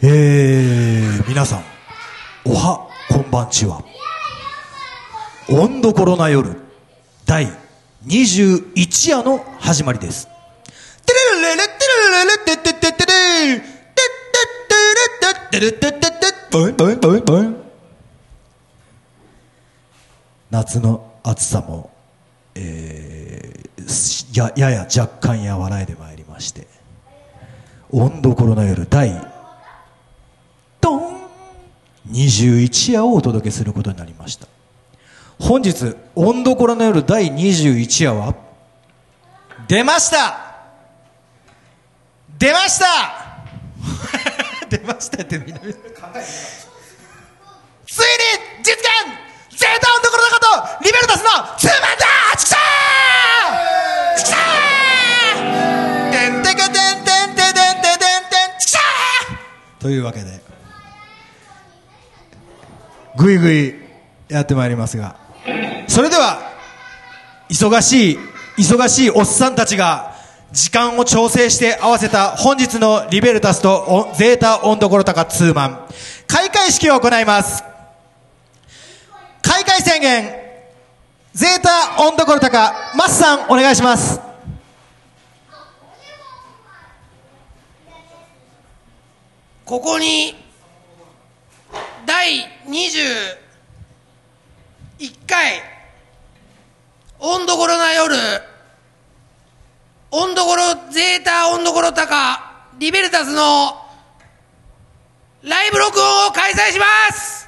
皆さん、おはこんばんちは。おんどころな夜第21夜の始まりです。テレレレテレレレテテテテレテテテテテテテテテテテ。夏の暑さも、やや若干和らいでまいりまして、おんどころな夜第21夜をお届けすることになりました。本日おんどころの夜第21夜は出ました、出ました出ましたってみんなついに実現ゼータおんどころのことリベルタスのツーマンだーチキシャーチキシャーてんてかてんてんてんてんてんてんチキシャーというわけでぐいぐいやってまいりますが、それでは忙しいおっさんたちが時間を調整して合わせた本日のリベルタスとゼータおんどころ高ツーマン開会式を行います。開会宣言、ゼータおんどころ高マスさんお願いします。ここに第21回おんどころな夜おんどころゼータおんどころ高リベルタスのライブ録音を開催します。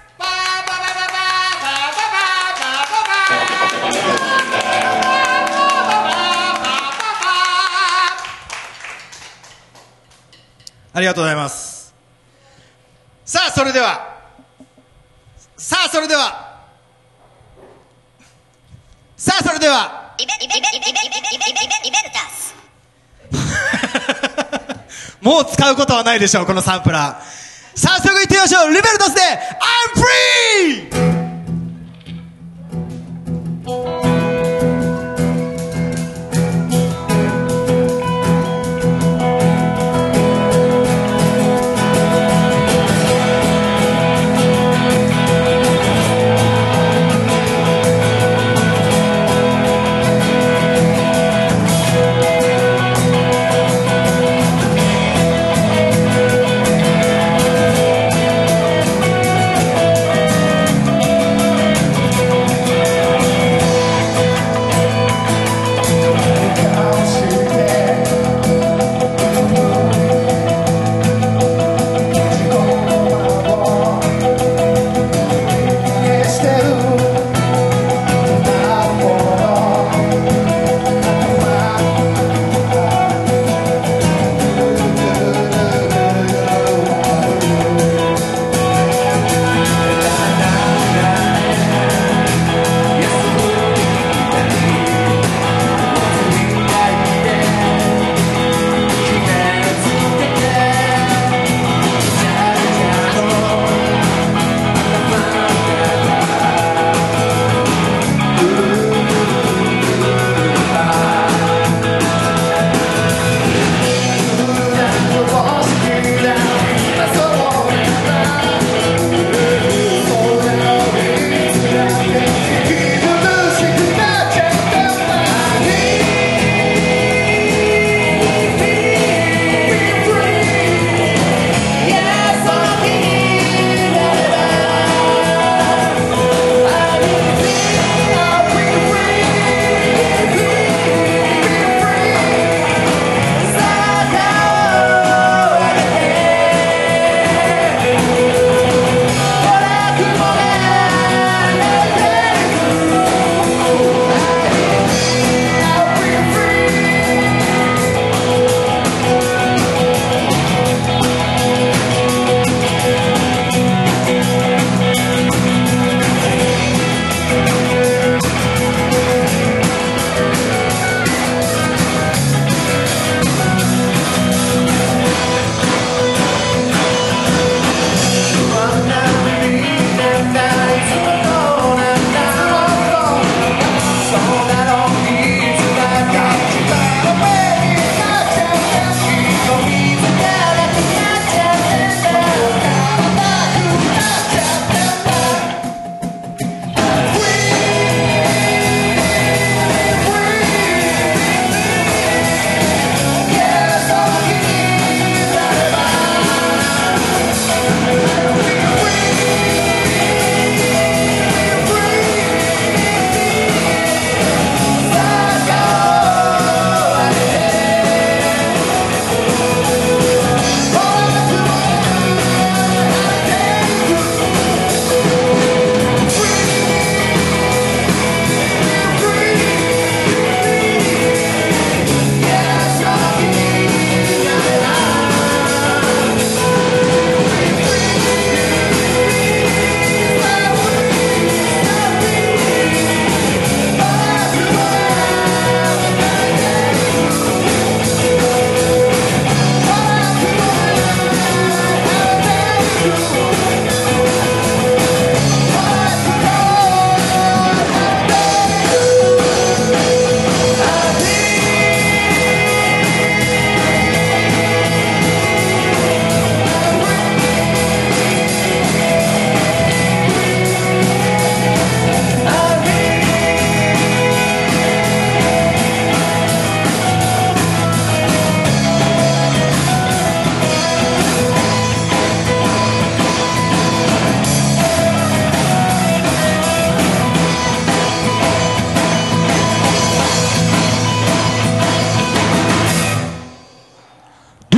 ありがとうございます。さあそれではリベルタスもう使うことはないでしょうこのサンプラー。早速いってみましょう。リベルタスで I'm free。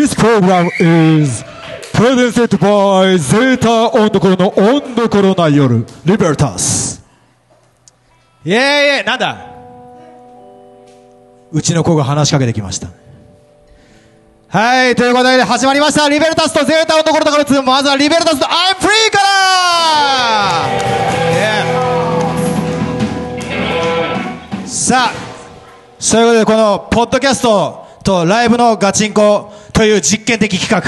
This program is presented by Zeta Onどころな夜 Libertas。 いえいえ、なんだ、うちの子が話しかけてきました。はい、ということで始まりました、リベルタスとゼータのところだから2。まずはリベルタスとアイムフリーから、さあ、そういうことでこのポッドキャストとライブのガチンコという実験的企画、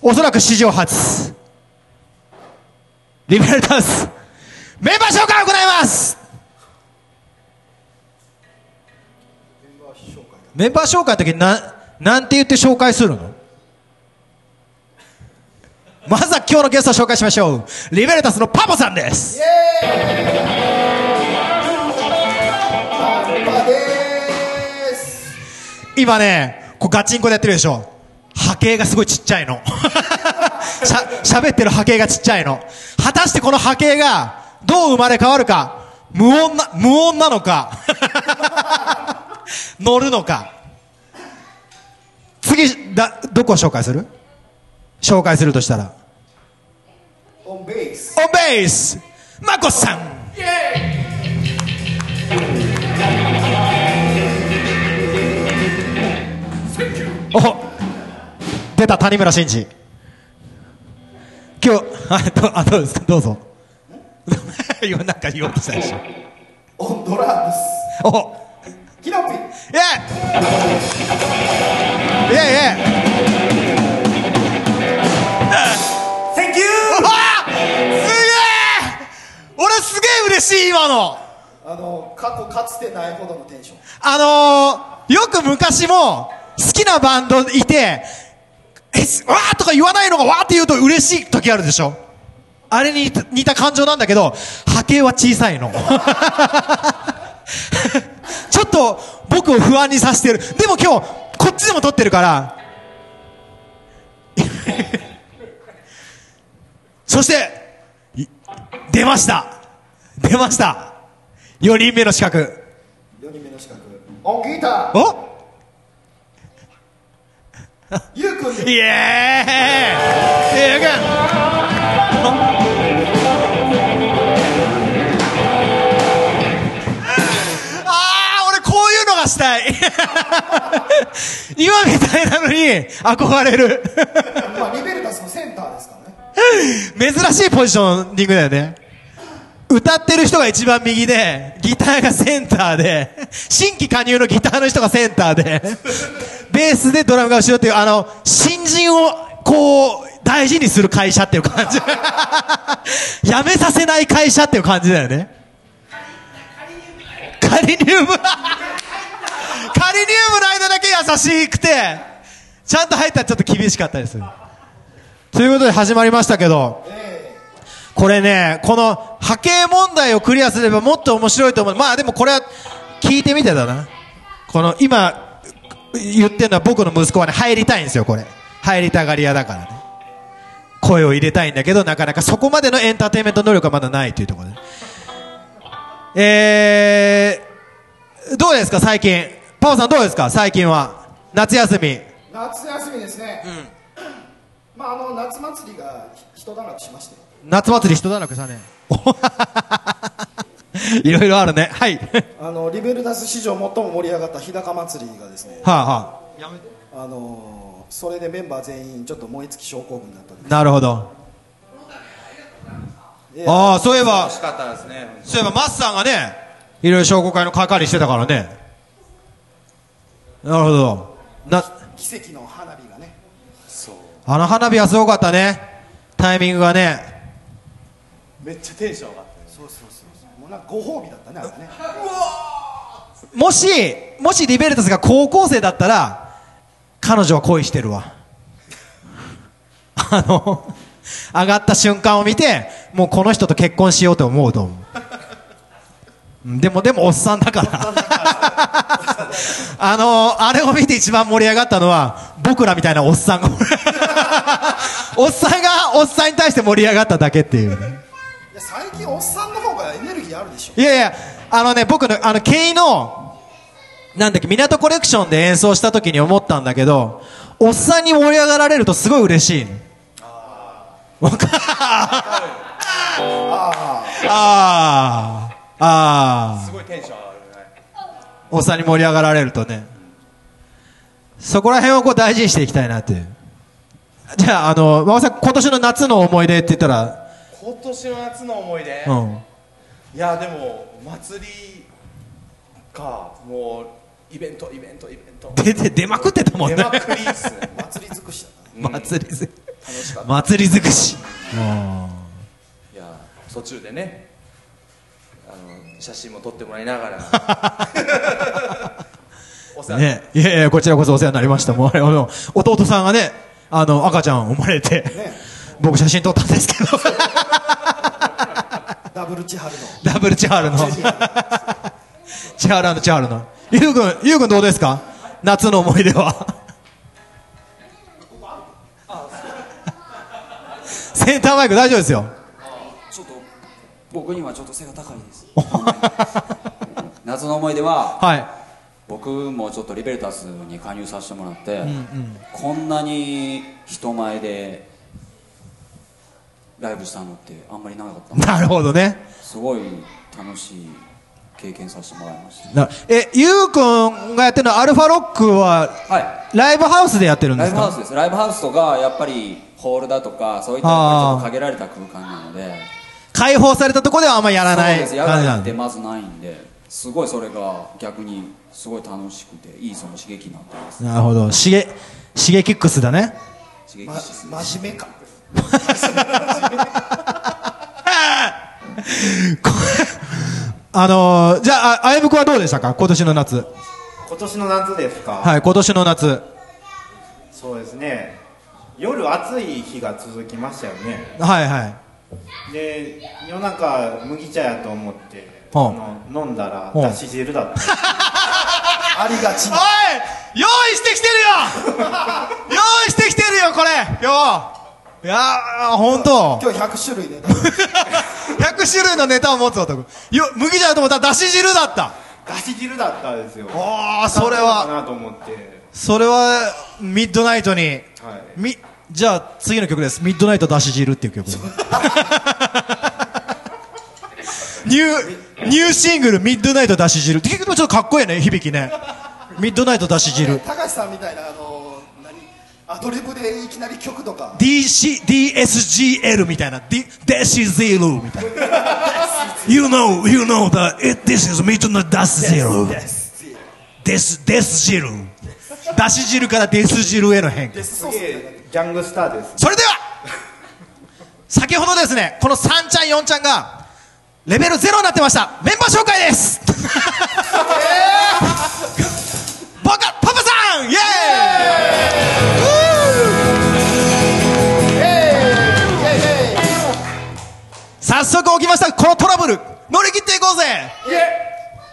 おそらく史上初、リベルタスメンバー紹介を行います。メンバー紹介の時になんて言って紹介するの？まずは今日のゲストを紹介しましょう。リベルタスのパパさんです。イエーイ、パパです。今ね、こうガチンコでやってるでしょ。波形がすごいちっちゃいの喋ってる波形がちっちゃいの。果たしてこの波形がどう生まれ変わるか、無音なのか乗るのか。次どこを紹介する？紹介するとしたらオンベース、オンベースマコさん。イエーイ。お、出た、谷村新司。今日どうですか、どうぞ今なんか言おうとしたでしょ。オンドラーブス、おキノピー。イエイエイエイ。Thank you。 すげえ、俺すげえ嬉しい今の。かつてないほどのテンション。よく昔も好きなバンドいてわーとか言わないのがわーって言うと嬉しい時あるでしょ。あれに似た感情なんだけど、波形は小さいのちょっと僕を不安にさせてる。でも今日こっちでも撮ってるからそして出ました、出ました、4人目の資格。4人目の資格、オンギター。おゆうくんです。イエーイ、ゆうくん。今みたいなのに憧れるまあリベルタスのセンターですからね。珍しいポジショニングだよね。歌ってる人が一番右で、ギターがセンターで、新規加入のギターの人がセンターでベースでドラムが後ろっていう、新人をこう大事にする会社っていう感じやめさせない会社っていう感じだよね。カリニウムカリニウムの間だけ優しくて、ちゃんと入ったらちょっと厳しかったですということで始まりましたけど、これね、この波形問題をクリアすればもっと面白いと思う。まあでもこれは聞いてみてだな。この今言ってるのは、僕の息子はね、入りたいんですよ。これ入りたがり屋だからね、声を入れたいんだけど、なかなかそこまでのエンターテインメント能力がまだないというところで、どうですか最近、パオさん。どうですか最近は。夏休み。夏休みですね、うん。まあ夏祭りが一段落しまして。夏祭り一段落したねいろいろあるね。はい。リベルタス史上最も盛り上がった日高祭りがですね、はあはあ、やめて、それでメンバー全員ちょっと燃え尽き症候群になったんです。なるほど。ああ、そういえば、そういえばマスさんがね、いろいろ商工会の係してたからね。なるほど。奇跡の花火がね。そう、あの花火はすごかったね。タイミングがね、めっちゃテンション上がった。そうそうそう、もうなんかご褒美だったね、あれね。うわ、もしリベルタスが高校生だったら、彼女は恋してるわ上がった瞬間を見て、もうこの人と結婚しようと思うと思うでもおっさんだからあれを見て一番盛り上がったのは、僕らみたいなおっさんがおっさんがおっさんに対して盛り上がっただけっていう。いや、最近おっさんの方がエネルギーあるでしょ。いやいや、僕の毛のなんだっけ、港コレクションで演奏した時に思ったんだけど、おっさんに盛り上がられるとすごい嬉しいの。わかる。ああすごいテンション上がるね。おっさんに盛り上がられるとね、そこら辺をこう大事にしていきたいなっていう。じゃあ馬場さん、今年の夏の思い出って言ったら、今年の夏の思い出、うん、いやでも祭りか、もうイベント出まくってたもんね。出まくりっすね。祭り尽くしだな、うん、祭り尽くし、いや途中でね、写真も撮ってもらいながらお世話になりました、ね、いやいやこちらこそお世話になりました。もう弟さんがね、赤ちゃん生まれて、ね、僕写真撮ったんですけどダブル千春の千春のゆうくんどうですか、夏の思い出はセンターマイク大丈夫ですよ。ちょっと僕にはちょっと背が高いです夏の思い出は、はい、僕もちょっとリベルタスに加入させてもらって、うんうん、こんなに人前でライブしたのってあんまりなかったので。なるほどね。すごい楽しい経験させてもらいました。ゆうくんがやってるのアルファロックは、はい、ライブハウスでやってるんですか。ライブハウスです。ライブハウスとかやっぱりホールだとかそういったちょっと限られた空間なので、開放されたところではあんまりやらない感じなんで。やらないってまずないんで、すごいそれが逆にすごい楽しくていい、その刺激になってます。なるほど、刺激キックスだね。刺激キックス、真面目かじゃあ、あやぶくはどうでしたか、今年の夏。今年の夏ですか。はい、今年の夏。そうですね、夜暑い日が続きましたよね。はいはい。で、夜中麦茶やと思って飲んだらだし汁だったありがちな。おい、用意してきてるよ用意してきてるよ、これよ。いやー、ほんと今日100種類で100種類のネタを持つ男。麦茶だと思ったらだし汁だった。だし汁だったですよ。おー、それはなと思って、それはミッドナイトに、はい、じゃあ次の曲です。ミッドナイトだし汁っていう曲ニューシングル、ミッドナイトだし汁。結構ちょっとかっこいいね、響きね。ミッドナイトだし汁。高橋さんみたいな、アドリブでいきなり曲とか。DSGL みたいな。だし汁みたいな。You know that this is midnight dash zero。です汁。だし汁からです汁への変化。すげえギャングスターです。それでは先ほどですね、この3ちゃん4ちゃんがレベル0になってました。メンバー紹介ですバカパパさん、イエーイ。早速起きましたこのトラブル、乗り切っていこうぜ。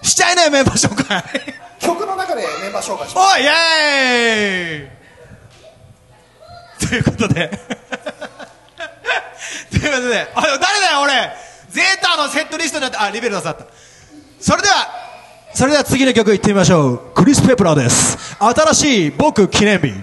しちゃいなよ、メンバー紹介曲の中でメンバー紹介します。おい、イエーイということでということで、あ、誰だよ俺、ゼータのセットリストになって、あ、リベルダスだった。それでは次の曲いってみましょう。クリス・ペプラーです。新しい僕記念日。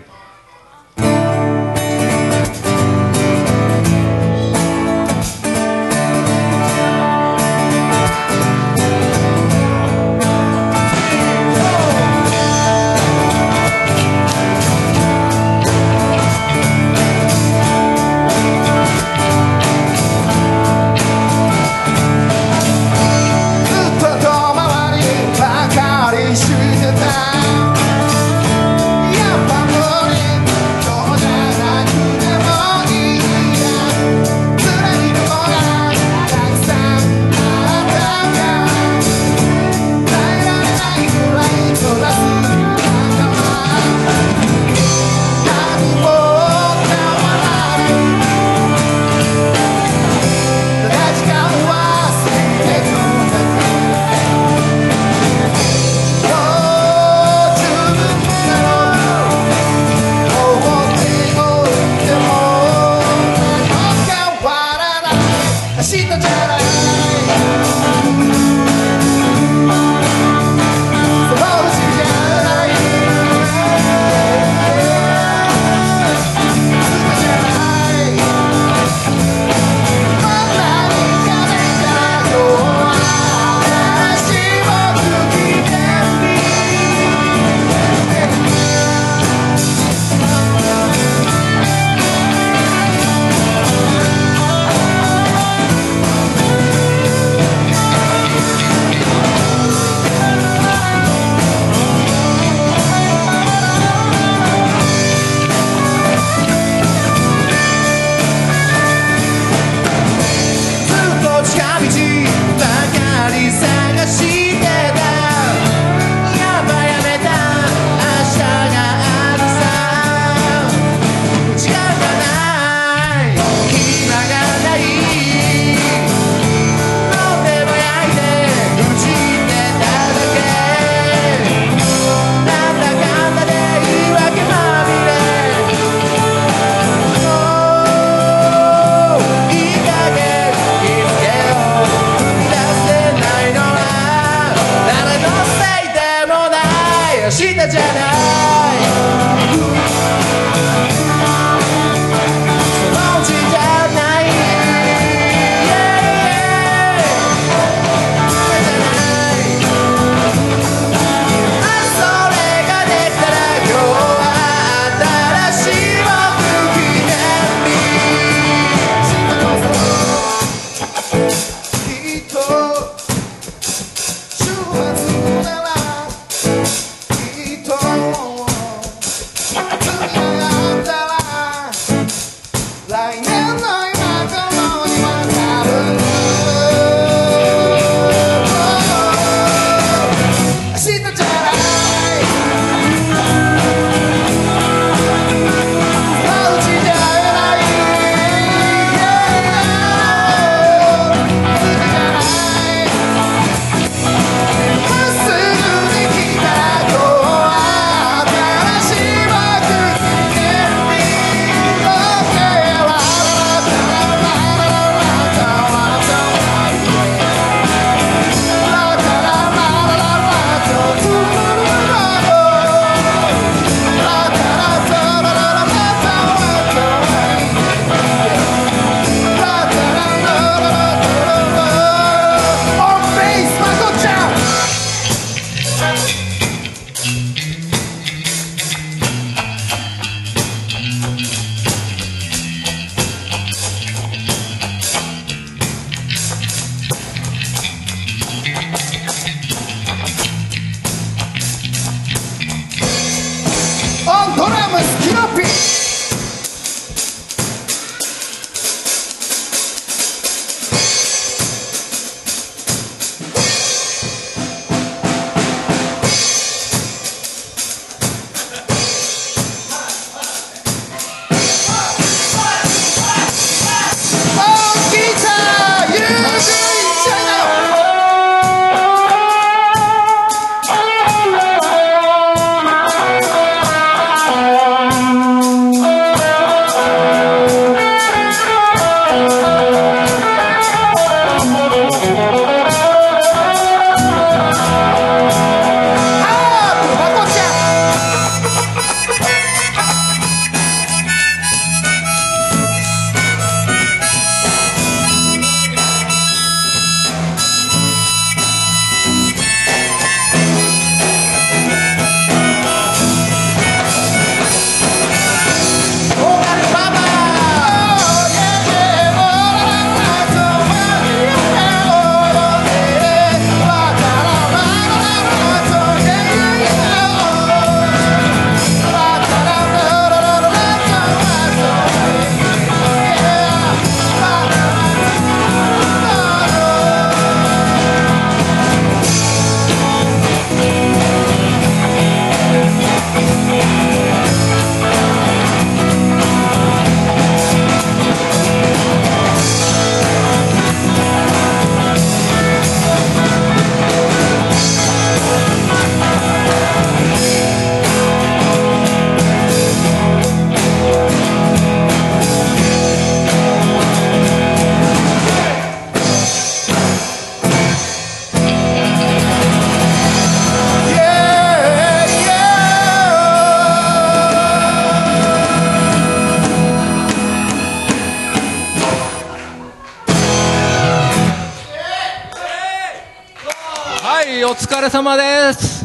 お疲れ様です。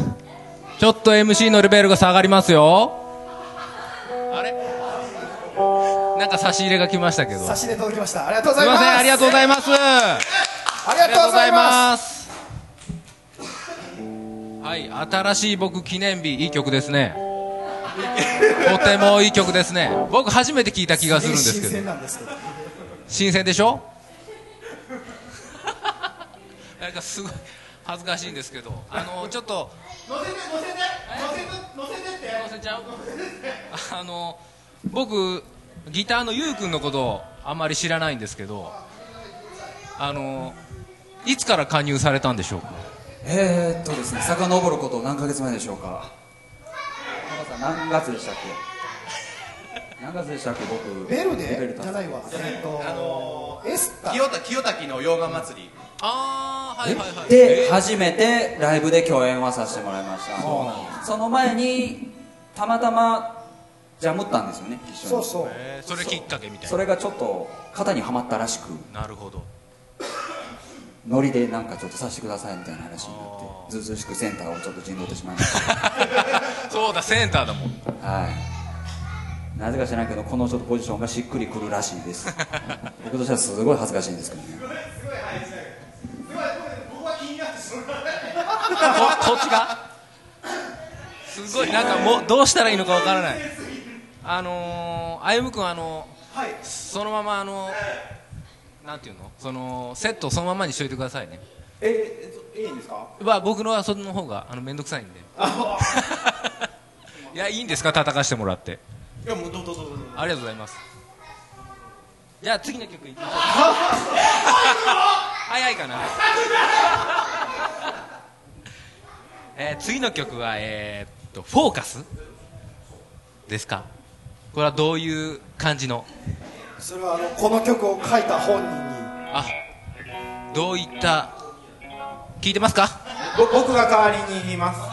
ちょっと MC のレベルが下がりますよ。あれなんか差し入れが来ましたけど、差し入れ届きました。ありがとうございます。すいません、ありがとうございます。ありがとうございます。はい、新しい僕記念日、いい曲ですね。とてもいい曲ですね。僕初めて聞いた気がするんですけど。新鮮なんですけど、新鮮でしょ。なんかすごい恥ずかしいんですけど、ちょっと僕ギターのゆうくんのことをあんまり知らないんですけど、いつから加入されたんでしょうか。ですね、遡ること何ヶ月前でしょうか。何月でしたっけ。何月でしたっけ。僕ベルデじゃないわ、エスタ清滝の溶岩祭り、あー、はいはいはい、で初めてライブで共演はさせてもらいました。 その前にたまたまジャムったんですよね、一緒に。そうそう、それきっかけみたいな。それがちょっと肩にはまったらしく、なるほど、ノリでなんかちょっとさせてくださいみたいな話になって、ずうずうしくセンターをちょっと陣取ってしまいましたそうだ、センターだもん。はい、なぜか知らないけどこのちょっとポジションがしっくりくるらしいです僕としてはすごい恥ずかしいんですけどね。こっちがすごいなんかもうどうしたらいいのかわからない。あゆむくんはい、そのままなんていうの、そのセットをそのままにしといてくださいね。いいんですか。僕のはその方が面倒くさいんでいや、いいんですか、叩かしてもらって。いや、もうどうぞどうぞ。ありがとうございます。じゃあ次の曲いきましょう早いかな次の曲は、フォーカスですか。これはどういう感じの。それはこの曲を書いた本人に、あ、どういった、聞いてますか。僕が代わりに言いますお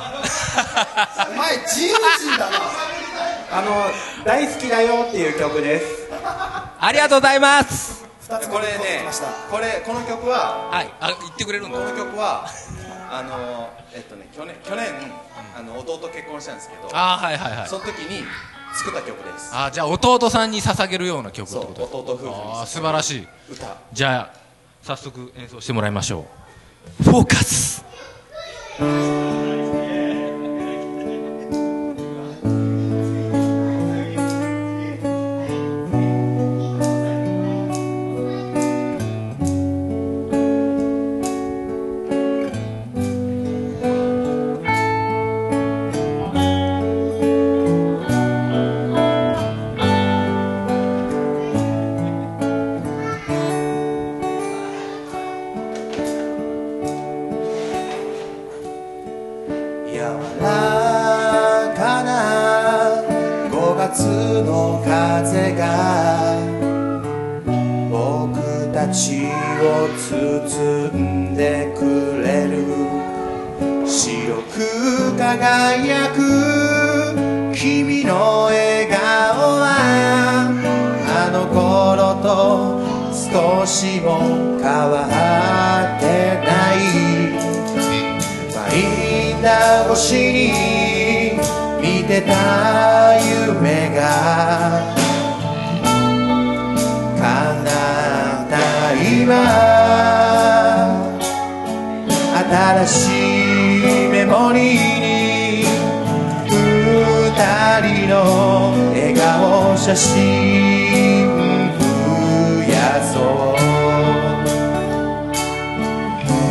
前自由人だな大好きだよっていう曲です。ありがとうございます。これね、この曲は、はい、言ってくれるんだ。この曲は去年弟結婚したんですけど、はいはいはい、その時に作った曲です。じゃあ弟さんに捧げるような曲ってことです。弟夫婦に素晴らしい歌。じゃあ早速演奏してもらいましょう。フォーカス夏の風が僕たちを包んでくれる。白く輝く君の笑顔はあの頃と少しも変わってない。ワインダー越しに見てた夢が叶った今、新しいメモリーに二人の笑顔写真増やそう。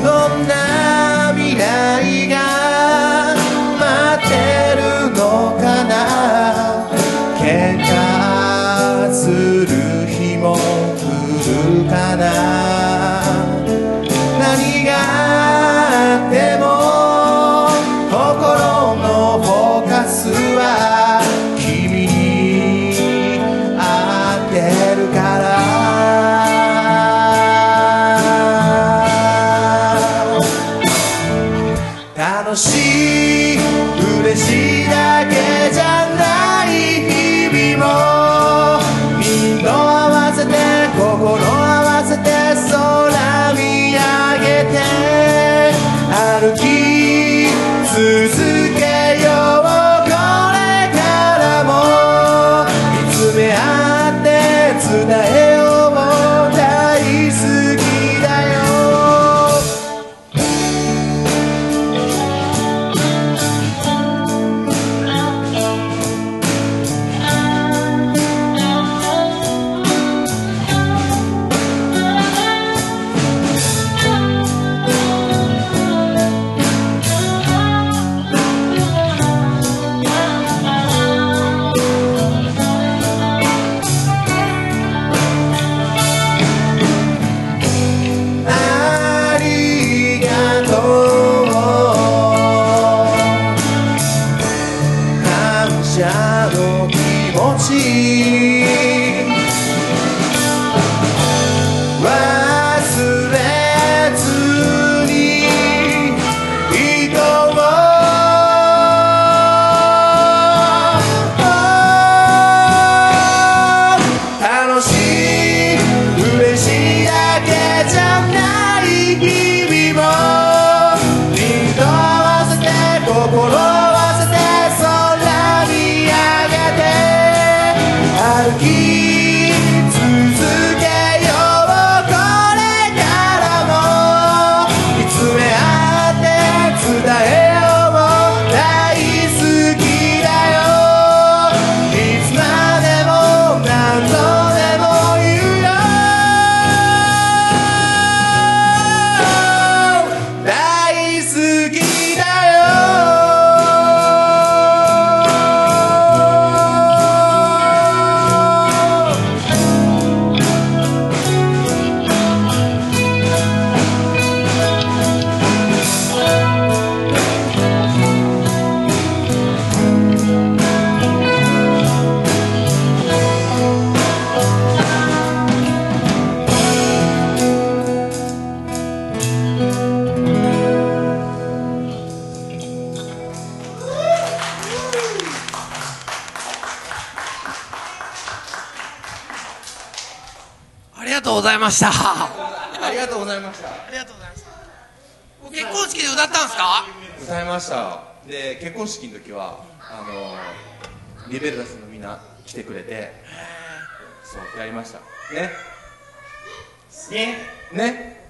どんな未来が待ってるのかな。喧嘩する日も来るかな。何があっても心のフォーカスは君に合ってるから。楽しい嬉しいだけじゃない日々もみんな合わせて心合わせて空見上げて歩き続けよう。これからも見つめ合って伝えよう。大好きだよ。ありがとうございました。結婚式で歌ったんですか？歌いました。で、結婚式の時はリベルダスのみんな来てくれて、そうやりましたね。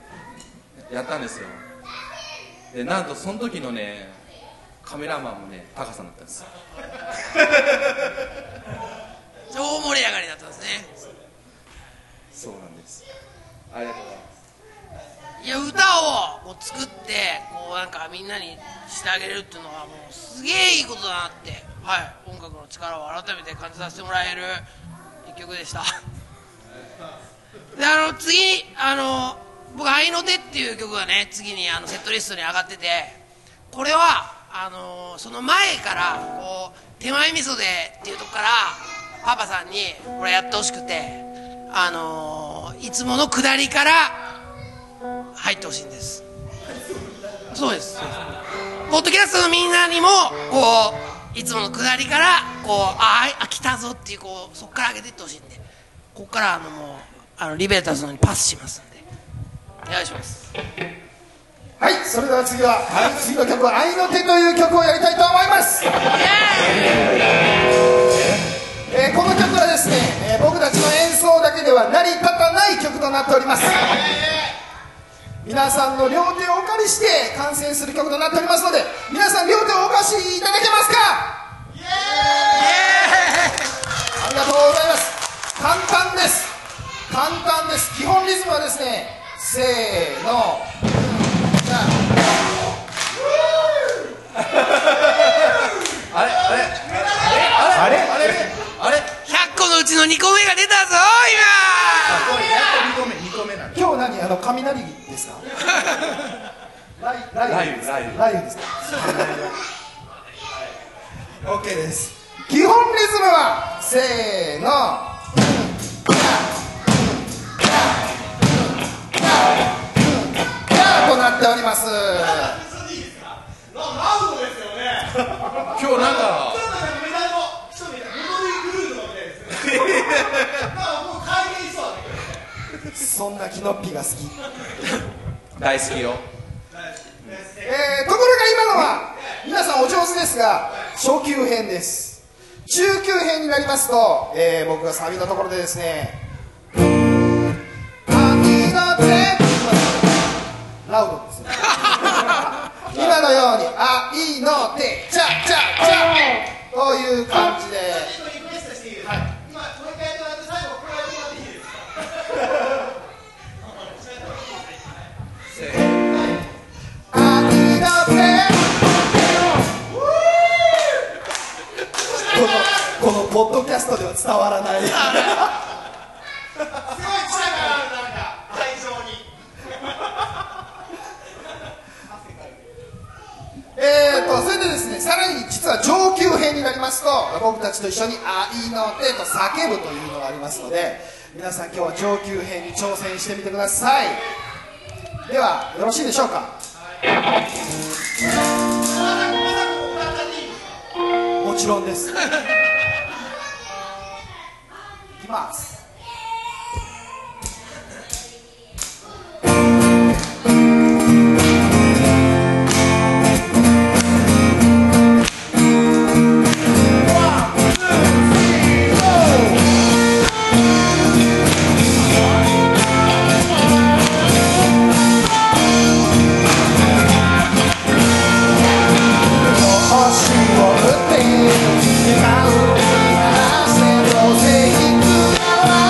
やったんですよ。で、なんとその時のね、カメラマンもね、タカさんだったんですよ。超盛り上がりだったんですね。そうなんです。ありがとうございます。いや、歌をもう作ってこうなんかみんなにしてあげるっていうのはもうすげえいいことだなって、はい、音楽の力を改めて感じさせてもらえる一曲でした。で、次に僕「愛の手」っていう曲がね、次にセットリストに上がってて、これはその前からこう手前味噌でっていうとこから。パパさんにこれやってほしくて、いつもの下りから入ってほしいんです。そうです、ポッドキャストのみんなにもこういつもの下りからこうあ来たぞっていうこうそこから上げていってほしいんで、ここからもうリベーターズのにパスしますんでお願いします。はい、それでは次は、はい、次の曲は愛の手という曲をやりたいと思います。イエーイ、この曲はですね、僕たちの演奏だけでは成り立たない曲となっております。皆さんの両手をお借りして完成する曲となっておりますので、皆さん両手をお貸しいただけますか。イエーイ、ありがとうございます。簡単です、簡単です。基本リズムはですね、せーのあれ100個のうちの2個目が出たぞ今。2個目なんで。今日何雷ですか？雷ですか？OK です。基本リズムはせーの。となっております。今日なんかメダルの人みたいなメドリーグルーのみたいですよね。もう改変しそうだね。そんなキノッピが好き。大好きよ。ところが今のは皆さんお上手ですが初級編です。中級編になりますと、僕がサビのところでですね、ラウドですよ。今のように愛の手チャチャチャという感じで、はい、今もう一回やってもらって最後これやってもらっていいですか？このポッドキャストでは伝わらない。すごい力がある。それでですね、さらに実は上級編になりますと、僕たちと一緒に愛の手と叫ぶというのがありますので、皆さん今日は上級編に挑戦してみてください。ではよろしいでしょうか？もちろんです。いきます。I'll say it to you.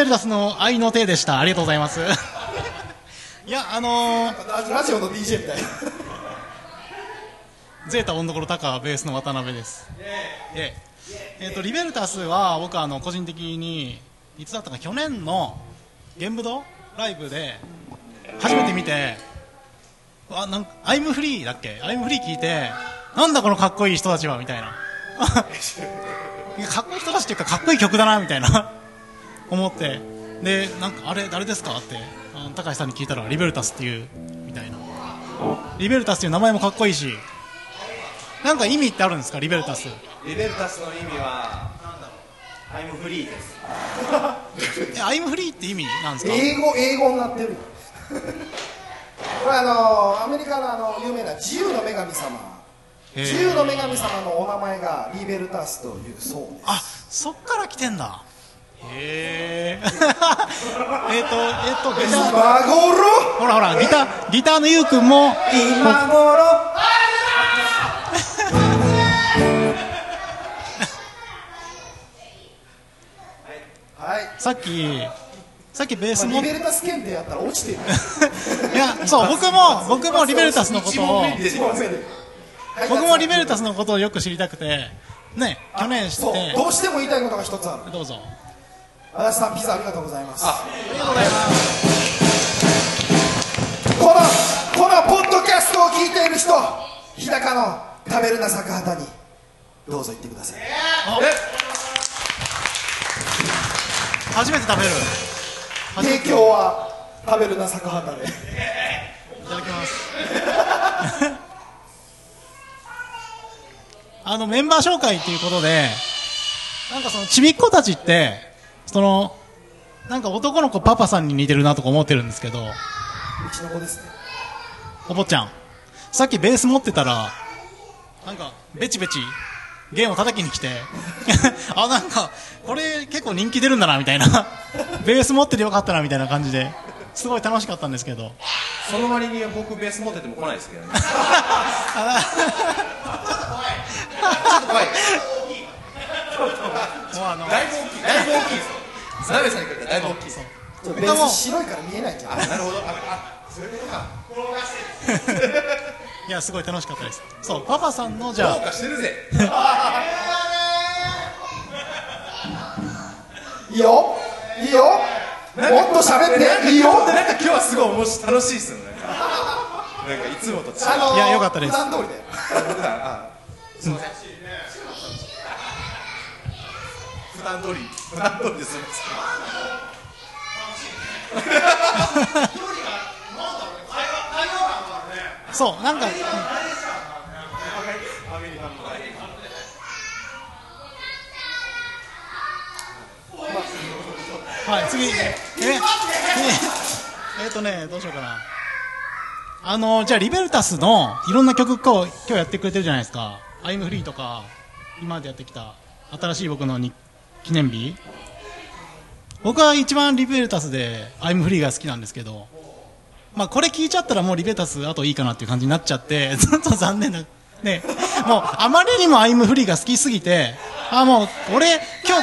ベルダスの愛の手でした。ありがとうございます。いや、ラジオの DJ みたいな。ゼータオンどころタカベースの渡辺です。リベルタスは僕は個人的にいつだったか去年の玄武堂ライブで初めて見て、なんかアイムフリーだっけ、アイムフリー聞いて、なんだこのかっこいい人たちはみたいな。かっこいい人たちっていうかかっこいい曲だなみたいな思って、でなんかあれ誰ですかって高橋さんに聞いたらリベルタスっていうみたいな。リベルタスっていう名前もかっこいいし、なんか意味ってあるんですか？リベルタス。リベルタスの意味はなんだろう、アイムフリーです。アイムフリーって意味なんですか？英語になってる。これアメリカの有名な自由の女神様。自由の女神様のお名前がリベルタスというそうです。あ、そっから来てんだ。へえ。ギター。今頃。ほらほら、ギターのゆうくんも今頃。はい。さっきベースのリベルタス検定やったら落ちてる。いや、そう僕もリベルタスのことを。僕もリベルタスのことをよく知りたくて、ね、去年知って、どうしても言いたいことが一つある。どうぞ。足立さん、ピザありがとうございます。ありがとうございます。このポッドキャストを聞いている人、日高の食べるな坂畑にどうぞ行ってください。初めて食べる提供は食べるな坂畑でいただきます。メンバー紹介っていうことで、なんかそのちびっ子たちってそのなんか男の子パパさんに似てるなとか思ってるんですけど、うちの子ですね。お坊ちゃん、さっきベース持ってたらなんかベチベチ弦を叩きに来てあ、なんかこれ結構人気出るんだなみたいなベース持っててよかったなみたいな感じで、すごい楽しかったんですけど、その割に僕ベース持ってても来ないですけどね。いや、すごい楽しかったです。そう、パパさんのじゃあどうかしてるぜ。いいよいいよ、もっと喋っていいよ。なんか今日はすごい面白い、楽しいですよね。なんかいつもと違う。いや、よかったです。普段通りで。すみません。普段通りです。楽しいね。そう、なんか。はい、次。どうしようかな。じゃあリベルタスのいろんな曲を今日やってくれてるじゃないですか。アイムフリーとか今までやってきた新しい僕の記念日。僕は一番リベルタスでアイムフリーが好きなんですけど、まあこれ聞いちゃったらもうリベルタスあといいかなっていう感じになっちゃって、ちょっと残念なね、もうあまりにもアイムフリーが好きすぎて、あ、もう俺今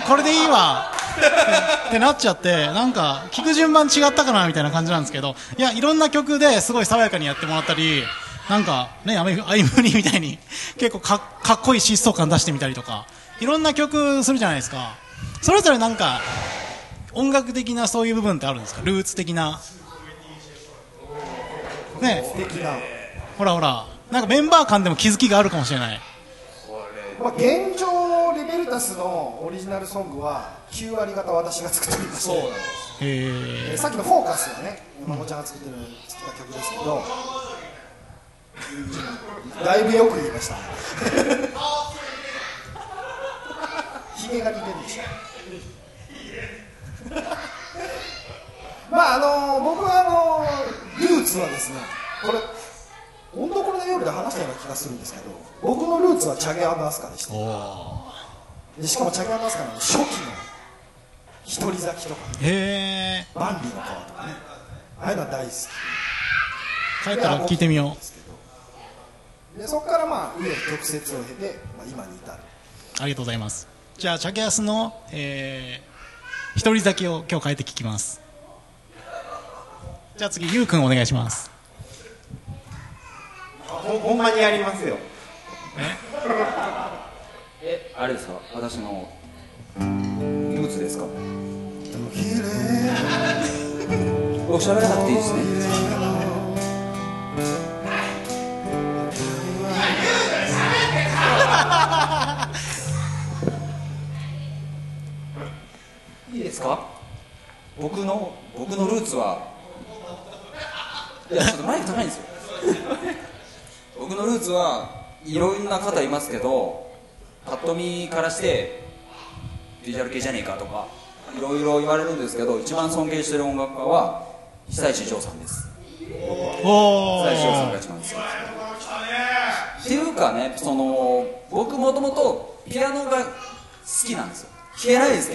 日これでいいわ。ってなっちゃって、なんか聴く順番違ったかなみたいな感じなんですけど、いや、いろんな曲ですごい爽やかにやってもらったり、なんかね、アイムリーみたいに結構かっこいい疾走感出してみたりとか、いろんな曲するじゃないですか。それぞれなんか音楽的なそういう部分ってあるんですか？ルーツ的なね、ほらなんかメンバー間でも気づきがあるかもしれない。まあ現状リベルタスのオリジナルソングは9割方私が作っていまして、そうなんです。さっきのフォーカスはね、まもちゃんが作った曲ですけど、だいぶよく言いました。ひげが似てるでしょ。まあ僕はルーツはですね、これ温度ころの夜で話したような気がするんですけど、僕のルーツはチャゲ&アスカでした。でしかもチャゲ&アスカの初期の独り咲きとか、ね、万里の川とかね、ああいうのは大好き。帰ったら聞いてみよう。でそこからまあ紆余曲折を経て、まあ、今に至る。ありがとうございます。じゃあチャゲアスの、一人酒を今日変えて聞きます。じゃあ次ゆうくんお願いします。ほんまにやりますよ。あれですか、私のブーツですか。おしゃべらなくていいですね。いいですか。僕のルーツは、いやちょっとマイク高いんですよ。僕のルーツはいろんな方いますけど、パッと見からしてビジュアル系じゃねえかとかいろいろ言われるんですけど、一番尊敬してる音楽家は久石譲さんです。久石譲さんが一番好きです。っていうかね、その僕もともとピアノが好きなんですよ。弾けないです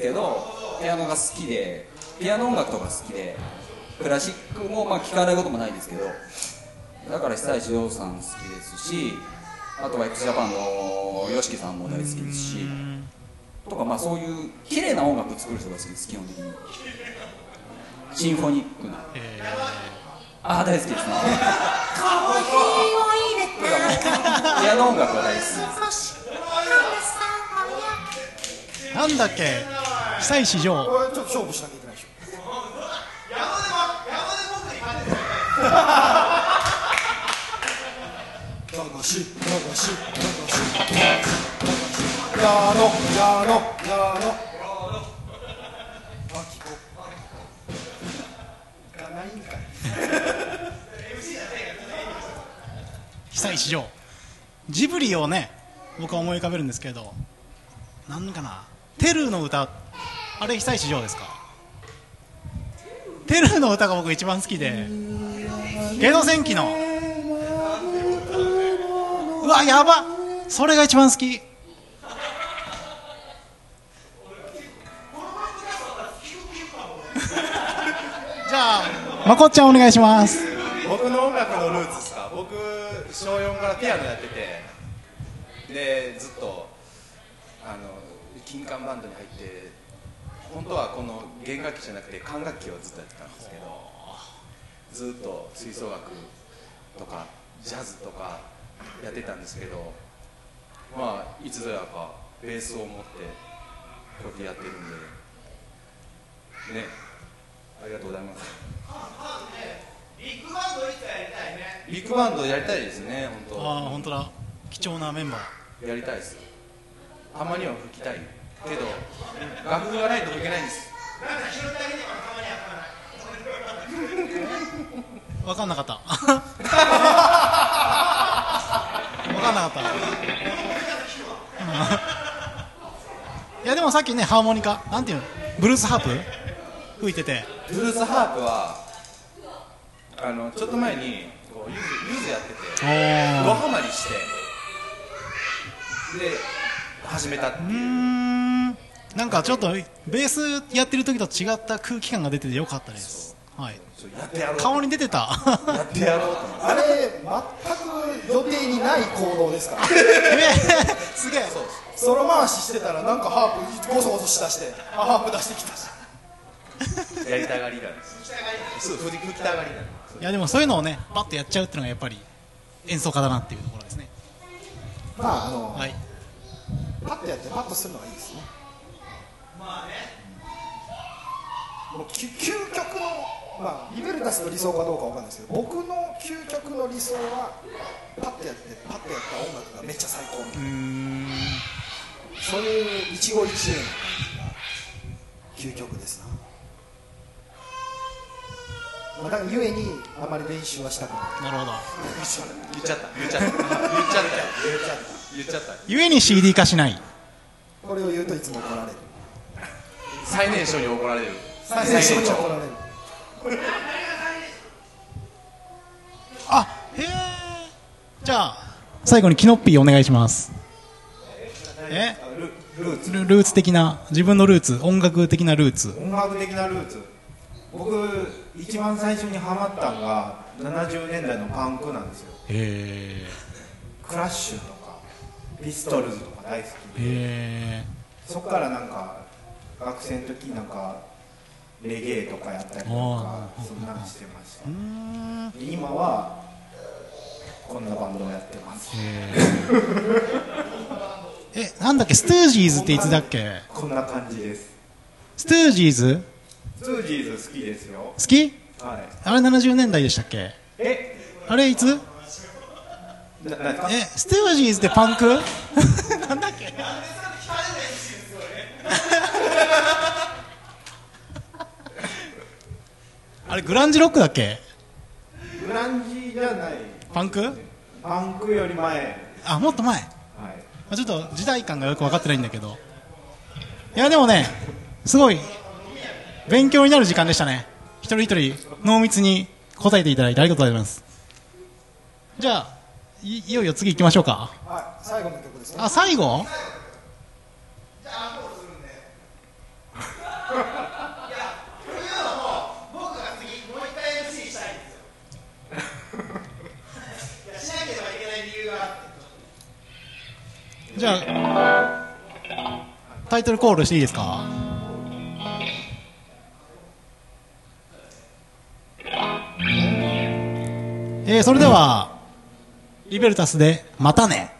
けどピアノが好きで、ピアノ音楽とか好きで、クラシックもまあ聴かないこともないんですけど、だから久石譲さん好きですし、あとは XJAPAN の YOSHIKI さんも大好きですしとか、まあそういう綺麗な音楽作る人が好きです。基本的にシンフォニックな、あ、大好きですね。かわいいもいいね。ピアノ音楽は大好きです。なんだっけ、久石譲。これちょっと勝負しなきゃいけないでしょ。山で僕に勝てない久石譲、ジブリをね、僕は思い浮かべるんですけど、なんかな、テルの歌、あれ久石譲ですか。テルの歌が僕一番好きで、ゲノ戦記の、うわやば、それが一番好き。じゃあまこっちゃんお願いします。僕の音楽のルーツですか。僕小4からピアノやってて、でずっと金管バンドに入って、本当はこの弦楽器じゃなくて管楽器をずっとやってたんですけど、ずっと吹奏楽とかジャズとかやってたんですけど、まあいつぞやかベースを持ってこうやってやってるんでね、ありがとうございます。ビッグバンドいつかやりたいね。ビッグバンドやりたいですね、本当。ああ本当だ、貴重なメンバー。やりたいです。たまには吹きたいけど楽譜がないと吹けないんです。なんか拾ってあげてもたまには吹かない分かんなかったいやでもさっきね、ハーモニカ、なんていうの、ブルースハープ吹いてて、ブルースハープはちょっと前にこうユズやっててドハマりしてで始めたっていう。なんかちょっとベースやってる時と違った空気感が出ててよかったです。はい、顔に出てた。やってやろうと思って。あれ全く予定にない行動ですから。すげえ。そろ回ししてたらなんかハープゴソゴソしだして、ハープ出してきたし。やりたがりなんです。そう、振り向きたがりなんです。いやでもそういうのをね、パッとやっちゃうっていうのがやっぱり演奏家だなっていうところですね。まあはい、パッとやってパッとするのがいいですね。まあね。もう究極の。まあ、リベルタスの理想かどうかわかんないですけど、僕の究極の理想はパッとやってパッとやった音楽がめっちゃ最高みたいな、そういう一期一会の感じが究極ですな。まあ、だからゆえにあまり練習はしたくない。なるほど。言っちゃったゆえに CD 化しない。これを言うといつも怒られる。最年少に怒られる。最年少に怒られる。あ、へえ。じゃあ最後にキノッピーお願いします。ルーツ的な、自分のルーツ、音楽的なルーツ。僕一番最初にハマったのが70年代のパンクなんですよ。へえ。クラッシュとかピストルズとか大好きで、そっからなんか学生の時なんかレゲエとかやったりとかそんなんしてました。今はこんなバンドをやってます。なんだっけ、ストゥージーズっていつだっけ。こんな感じです。ストゥージーズ、ストゥージーズ好きですよ。好き、はい、あれ70年代でしたっけ。あれいつ。ストゥージーズってパンクなんだっけ。あれグランジロックだっけ。グランジじゃない、パンク。パンクより前。あ、もっと前、はい。ちょっと時代感がよく分かってないんだけど、いやでもね、すごい勉強になる時間でしたね。一人一人濃密に答えていただいてありがとうございます。じゃあ いよいよ次行きましょうか。はい、最後の曲ですね。あ、最後じゃあアンコールするんでいや、というのも僕が次もう一回 MC したいんですよ。いや、しなければいけない理由があって。じゃあタイトルコールしていいですか。それではリベルタスでまたね。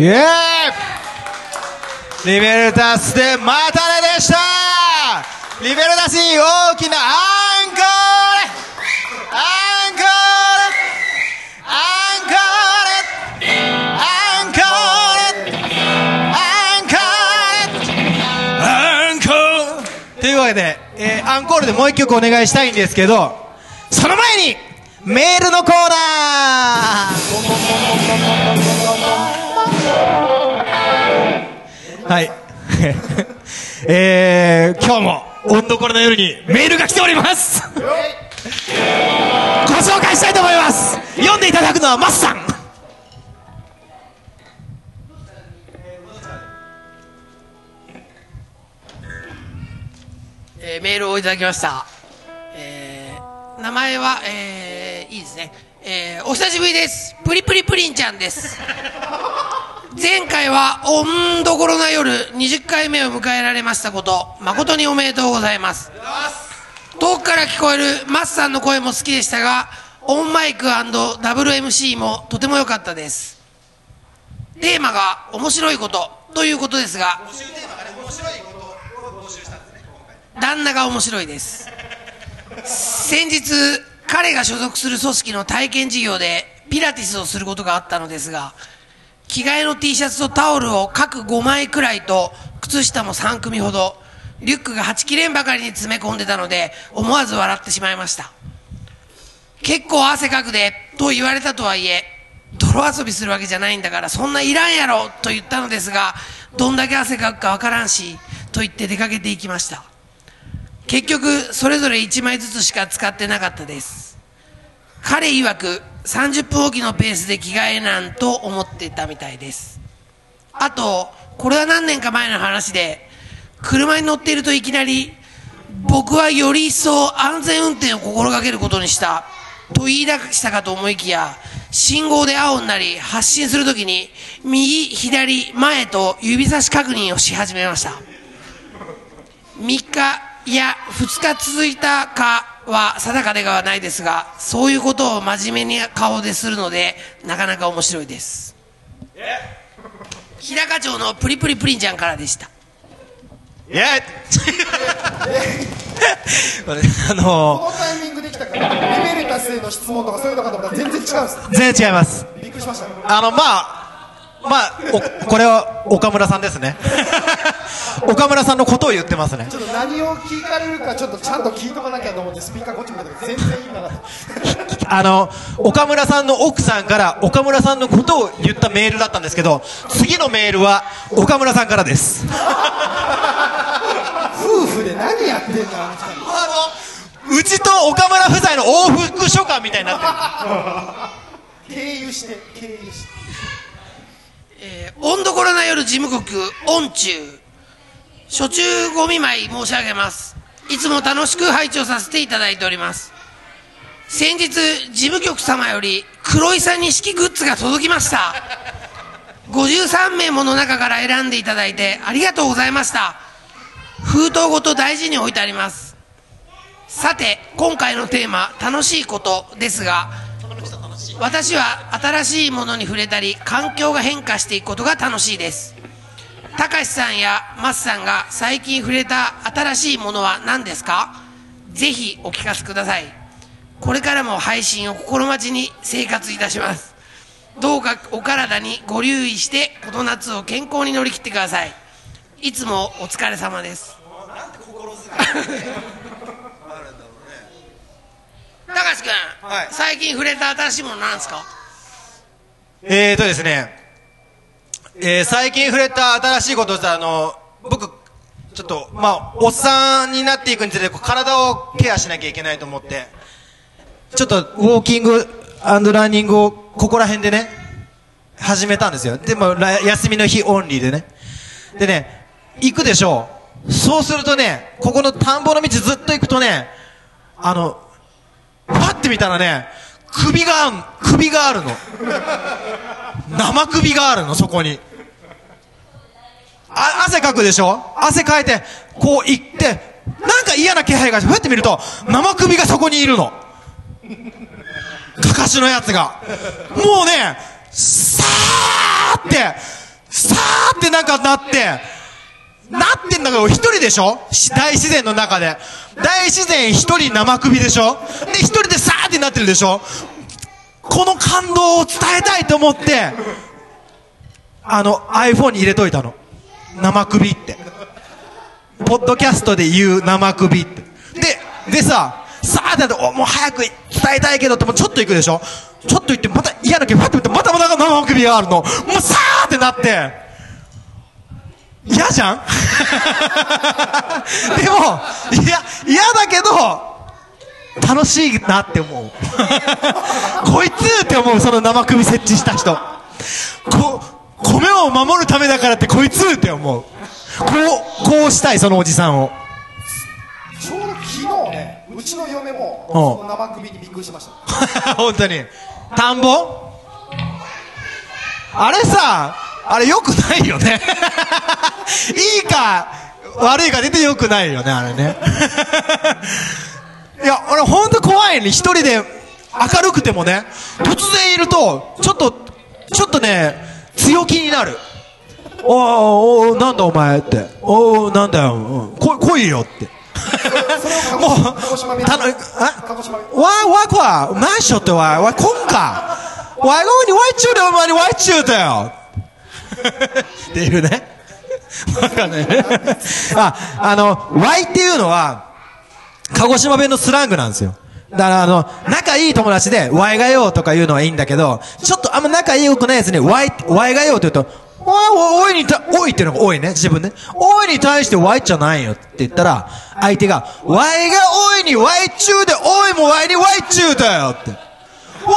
イエーイ。リベルタスでまたねでした。リベルタスに大きなアンコール、アンコール、アンコール、アンコール、アンコール、アンコールというわけで、アンコールでもう一曲お願いしたいんですけど、その前にメールのコーナーはい今日もおんどころの夜にメールが来ておりますご紹介したいと思います。読んでいただくのはマスさん。メールをいただきました。名前は、いいですね、お久しぶりです。プリプリプリンちゃんです。前回はおんどころな夜20回目を迎えられましたこと、誠におめでとうございます。遠くから聞こえるマスさんの声も好きでしたが、オンマイク&ダブル MC もとても良かったです。テーマが面白いことということですが、面白いことを募集したんですね。旦那が面白いです。先日彼が所属する組織の体験事業でピラティスをすることがあったのですが、着替えの T シャツとタオルを各5枚くらいと靴下も3組ほど、リュックが8切れんばかりに詰め込んでたので思わず笑ってしまいました。結構汗かくでと言われたとはいえ、泥遊びするわけじゃないんだからそんないらんやろと言ったのですが、どんだけ汗かくかわからんしと言って出かけていきました。結局それぞれ1枚ずつしか使ってなかったです。彼曰く30分おきのペースで着替えなんと思ってたみたいです。あとこれは何年か前の話で、車に乗っているといきなり僕はより一層安全運転を心がけることにしたと言い出したかと思いきや、信号で青になり発進するときに右左前と指差し確認をし始めました。3日いや2日続いたかは定かではないですが、そういうことを真面目に顔でするのでなかなか面白いです。日高町のプリプリプリンちゃんからでした。いやこのタイミングできたからリベルタスへの質問とかそういうのかと思ったら全然違うんです。全然違います。びっくりしました。これは岡村さんですね岡村さんのことを言ってますね。ちょっと何を聞かれるかちゃんと聞いとかなきゃと思ってスピーカーこっち向いて全然いいんだな岡村さんの奥さんから岡村さんのことを言ったメールだったんですけど、次のメールは岡村さんからです夫婦で何やってんだうちと岡村夫妻の往復書簡みたいになってる経由しておんどころな夜事務局音中初中ご見舞い申し上げます。いつも楽しく拝聴させていただいております。先日事務局様より黒井さんに式グッズが届きました。53名もの中から選んでいただいてありがとうございました。封筒ごと大事に置いてあります。さて今回のテーマ楽しいことですが、私は新しいものに触れたり環境が変化していくことが楽しいです。たかしさんやマスさんが最近触れた新しいものは何ですか？ぜひお聞かせください。これからも配信を心待ちに生活いたします。どうかお体にご留意してこの夏を健康に乗り切ってください。いつもお疲れ様です。なんて心遣いたかし君、はい、最近触れた新しいものなんですか？ですね、最近触れた新しいことって僕ちょっとおっさんになっていくにつれて体をケアしなきゃいけないと思って、ちょっとウォーキング&ランニングをここら辺でね始めたんですよ。でも休みの日オンリーでね。でね行くでしょう。そうするとね、ここの田んぼの道ずっと行くとね、パッて見たらね、首があるの生首があるの。そこに汗かくでしょ。汗かいてこう行ってなんか嫌な気配がしてふって見ると生首がそこにいるの。かかしのやつがもうねさーってってなんかなって、なってんだけど、一人でしょ？大自然の中で。大自然一人生首でしょ？で、一人でさーってなってるでしょ？この感動を伝えたいと思って、iPhone に入れといたの。生首って。ポッドキャストで言う生首って。でさ、さーってなって、もう早く伝えたいけどって、もうちょっと行くでしょ？ちょっと行って、また嫌な気分、パッて見て、またまた生首があるの。もうさーってなって、嫌じゃんでも、いや、嫌だけど、楽しいなって思う。こいつって思う、その生首設置した人。米を守るためだからってこいつって思う。こうしたい、そのおじさんを。ちょうど昨日ね、うちの嫁も、その生首にびっくりしました。本当に。田んぼあれさ、あれ良くないよねいいか悪いか出て良くないよね、あれねいや、俺ほんと怖いね、一人で明るくてもね、突然いると、ちょっとね、強気になる。おーおー、なんだお前って。おー、なんだよ、うん、来いよってもう、わー、マンションってわー、来んか。わいごにわいちゅうでお前にわいちゅうだよっていうねバカねワイっていうのは鹿児島弁のスラングなんですよ。だから仲いい友達でワイがよとか言うのはいいんだけど、ちょっとあんま仲いいことないやつにワイがよって言うと、おいっていうのが多いね、自分ね。おいに対してワイじゃないよって言ったら、相手がワイがおいにワイちゅうで、おいもワイにワイちゅうだよって、ワイがお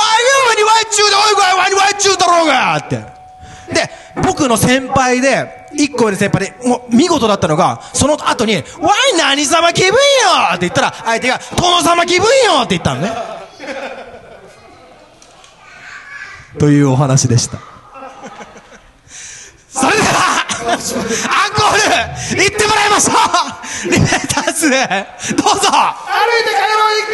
いにワイちゅうで、おいがワイにワイちゅうだろうがって。で、僕の先輩で、一個上の先輩で、もう見事だったのが、その後に、わい何様気分よって言ったら、相手が、殿様気分よって言ったのね。というお話でした。それでは、アンコール、行ってもらいましょうリベンタスで、どうぞ歩いて帰ろう、行く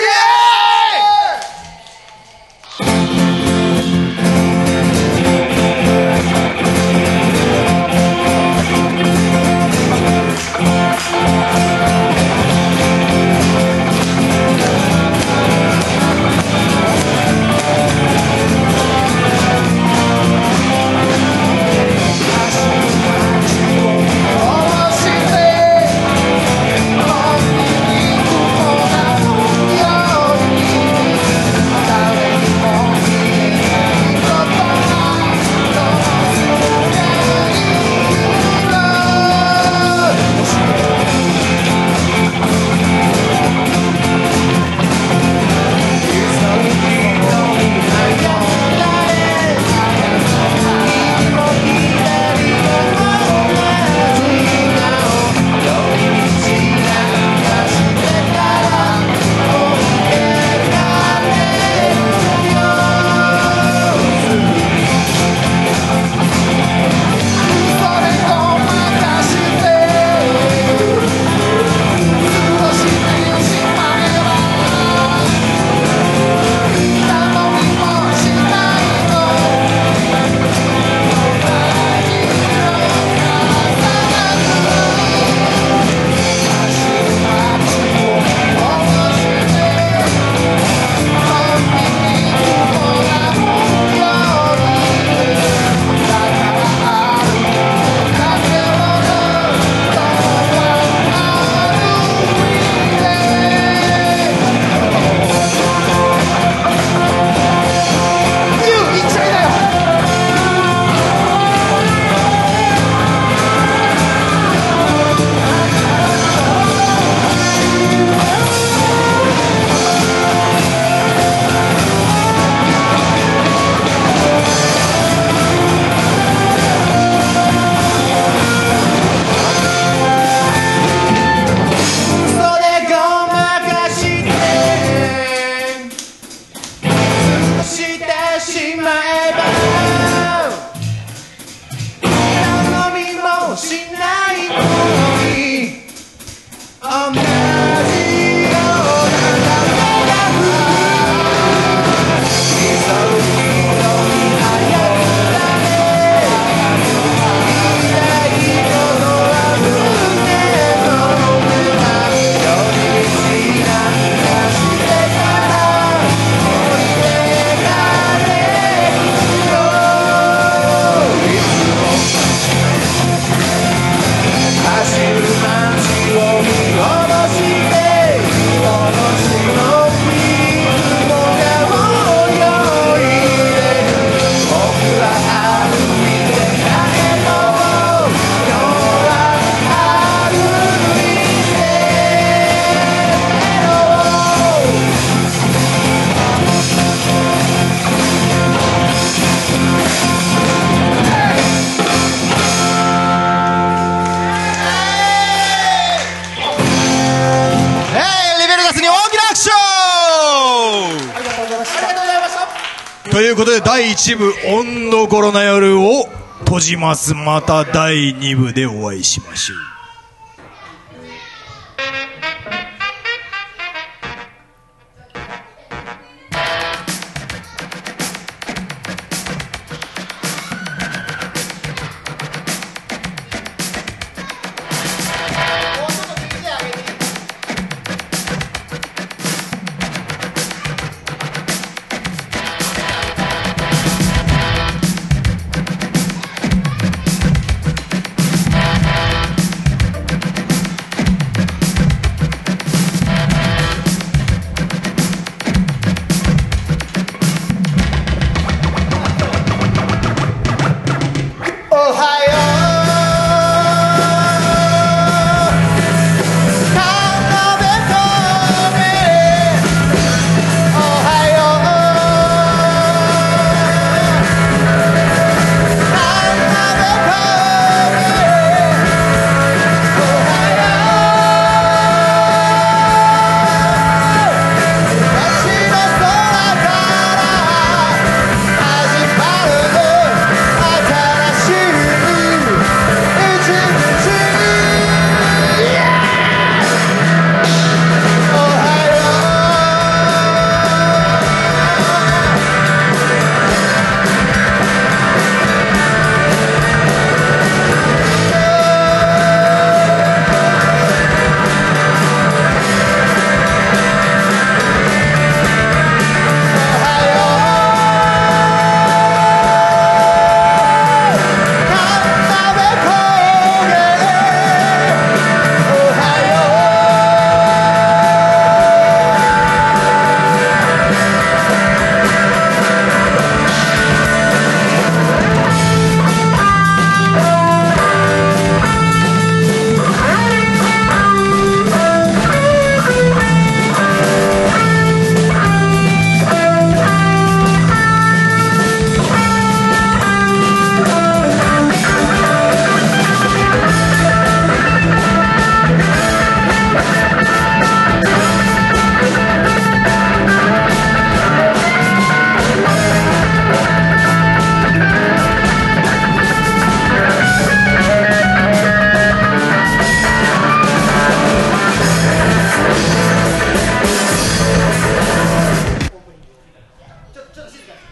ことで第1部「オンのコロナ夜」を閉じます。また第2部でお会いしましょう。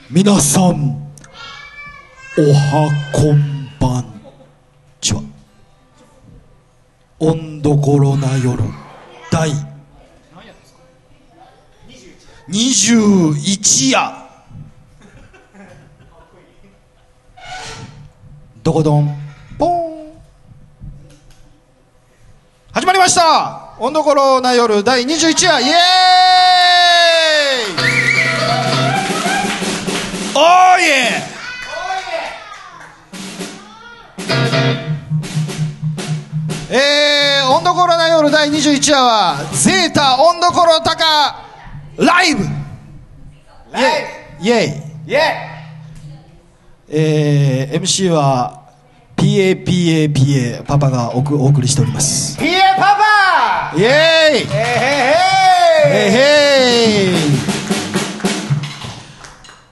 皆さん、おはこんばんちは。オンどころな夜第21夜どこどんぽん始まりました。オンどころな夜第21夜、イエーイ。おーいえオンどころな夜第21夜はゼータオンどころたかライブイエイイエイ。MC は PAPAPA パパがお送りしております。 PA パパイエイへへへ。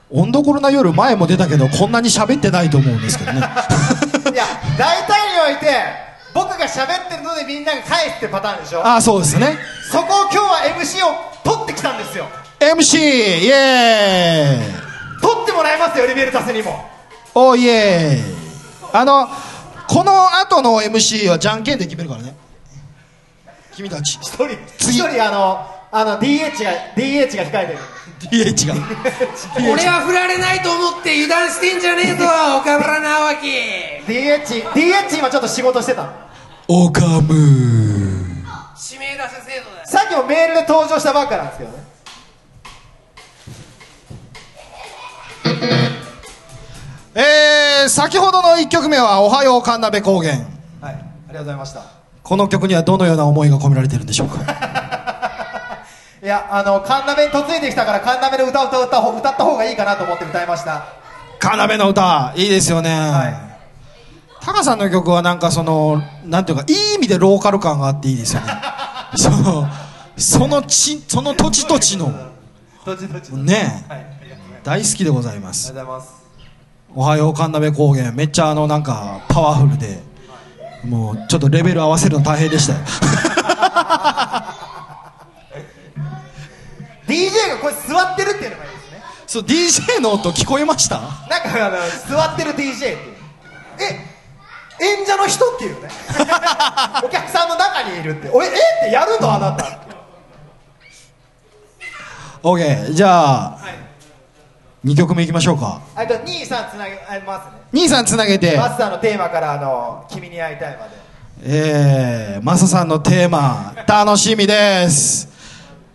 オンどころな夜前も出たけどこんなに喋ってないと思うんですけどね。いや大体において僕が喋ってるのでみんなが返すってパターンでしょ。ああそうですね。そこを今日は MC を取ってきたんですよ。 MC イエーイ。取ってもらいますよリベルタスにも。おーイエーイ。この後の MC はじゃんけんで決めるからね君たち。一人DH が控えてる。DH が俺は振られないと思って油断してんじゃねえぞ岡村直樹。 DH 今ちょっと仕事してた。オカム指名出し制度だよ。さっきもメールで登場したばっかなんですけどね。先ほどの1曲目はおはよう神鍋高原、はい、ありがとうございました。この曲にはどのような思いが込められてるんでしょうか。いやカンナベに嫁いできたからカンナベの歌を歌った方がいいかなと思って歌いました。カンナベの歌いいですよね、はい、タカさんの曲はなんかそのなんていうかいい意味でローカル感があっていいですよね。その土地土地のね、はい、大好きでございます。ありがとうございます。おはよう神鍋高原、めっちゃなんかパワフルで、もうちょっとレベル合わせるの大変でしたよ。DJ がこれ座ってるっていうのがいいですね。そう、 DJ の音聞こえました？なんか座ってる DJ っていう、演者の人っていうね。お客さんの中にいるって、おえってやるのあなた。OK、 じゃあ、はい、2曲目いきましょうか。あと2、3つなげますね。2、3つなげてマスさんのテーマから君に会いたいまで。マサさんのテーマ楽しみです。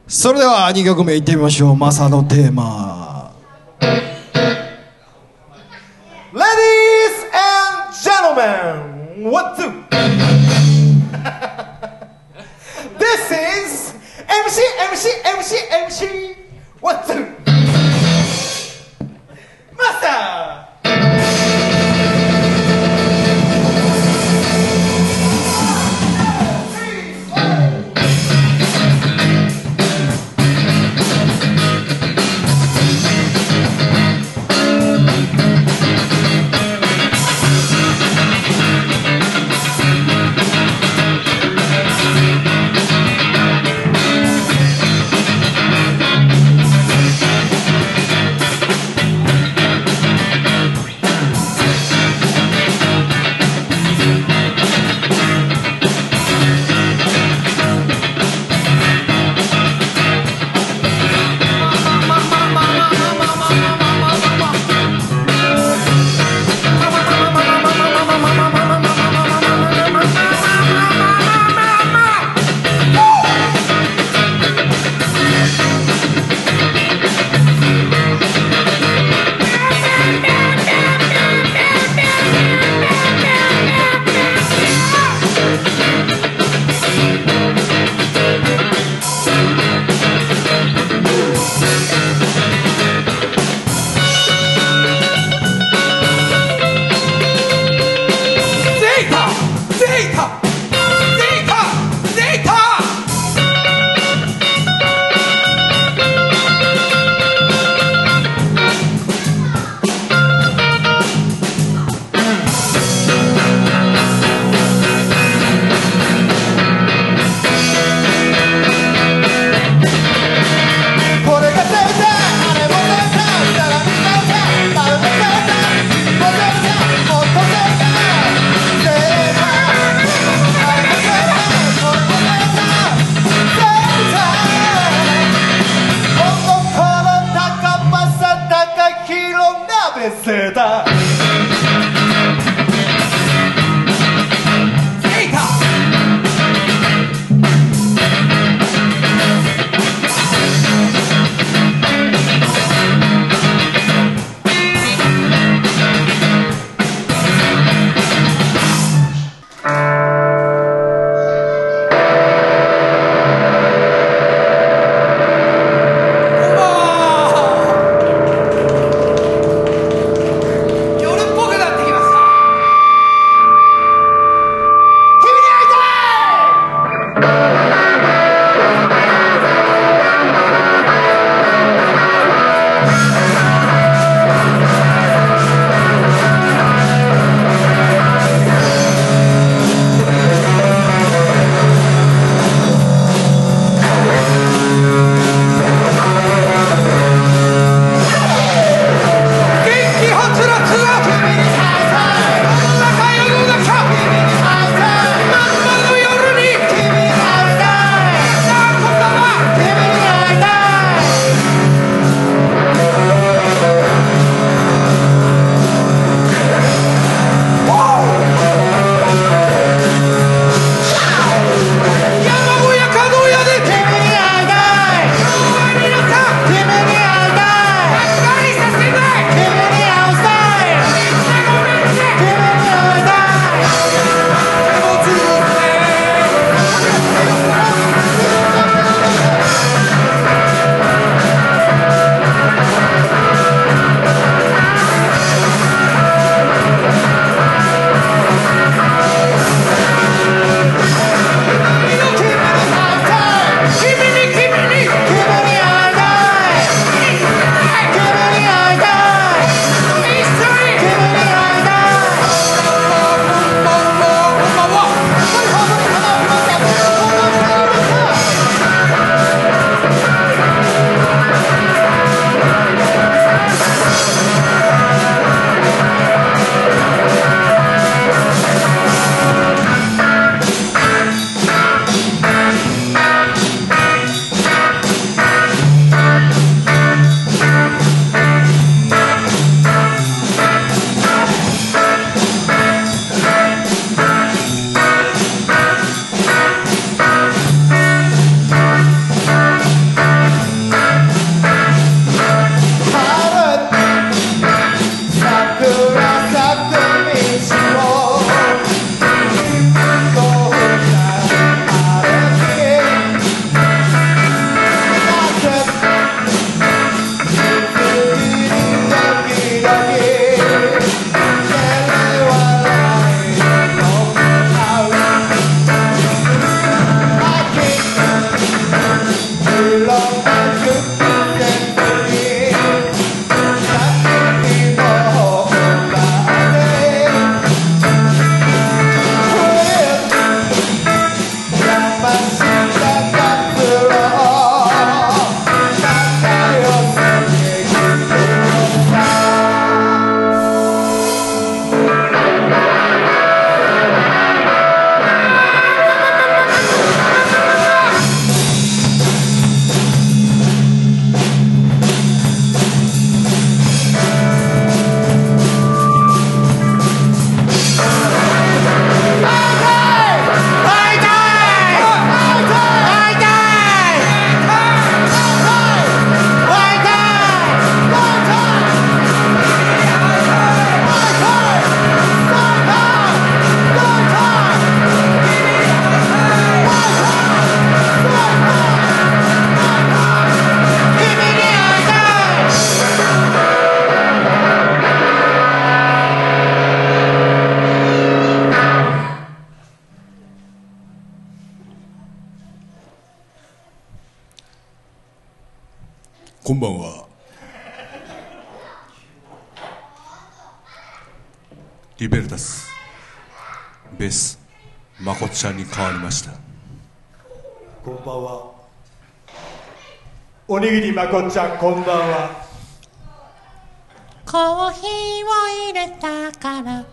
それでは2曲目いってみましょう。マサのテーマ。レディース&ジェントルメン What to This is MC What to ばんは。リベルタスベースまこちゃんに変わりました。こんばんは。おにぎりまこちゃん、こんばんは。コーヒーを入れたから。はる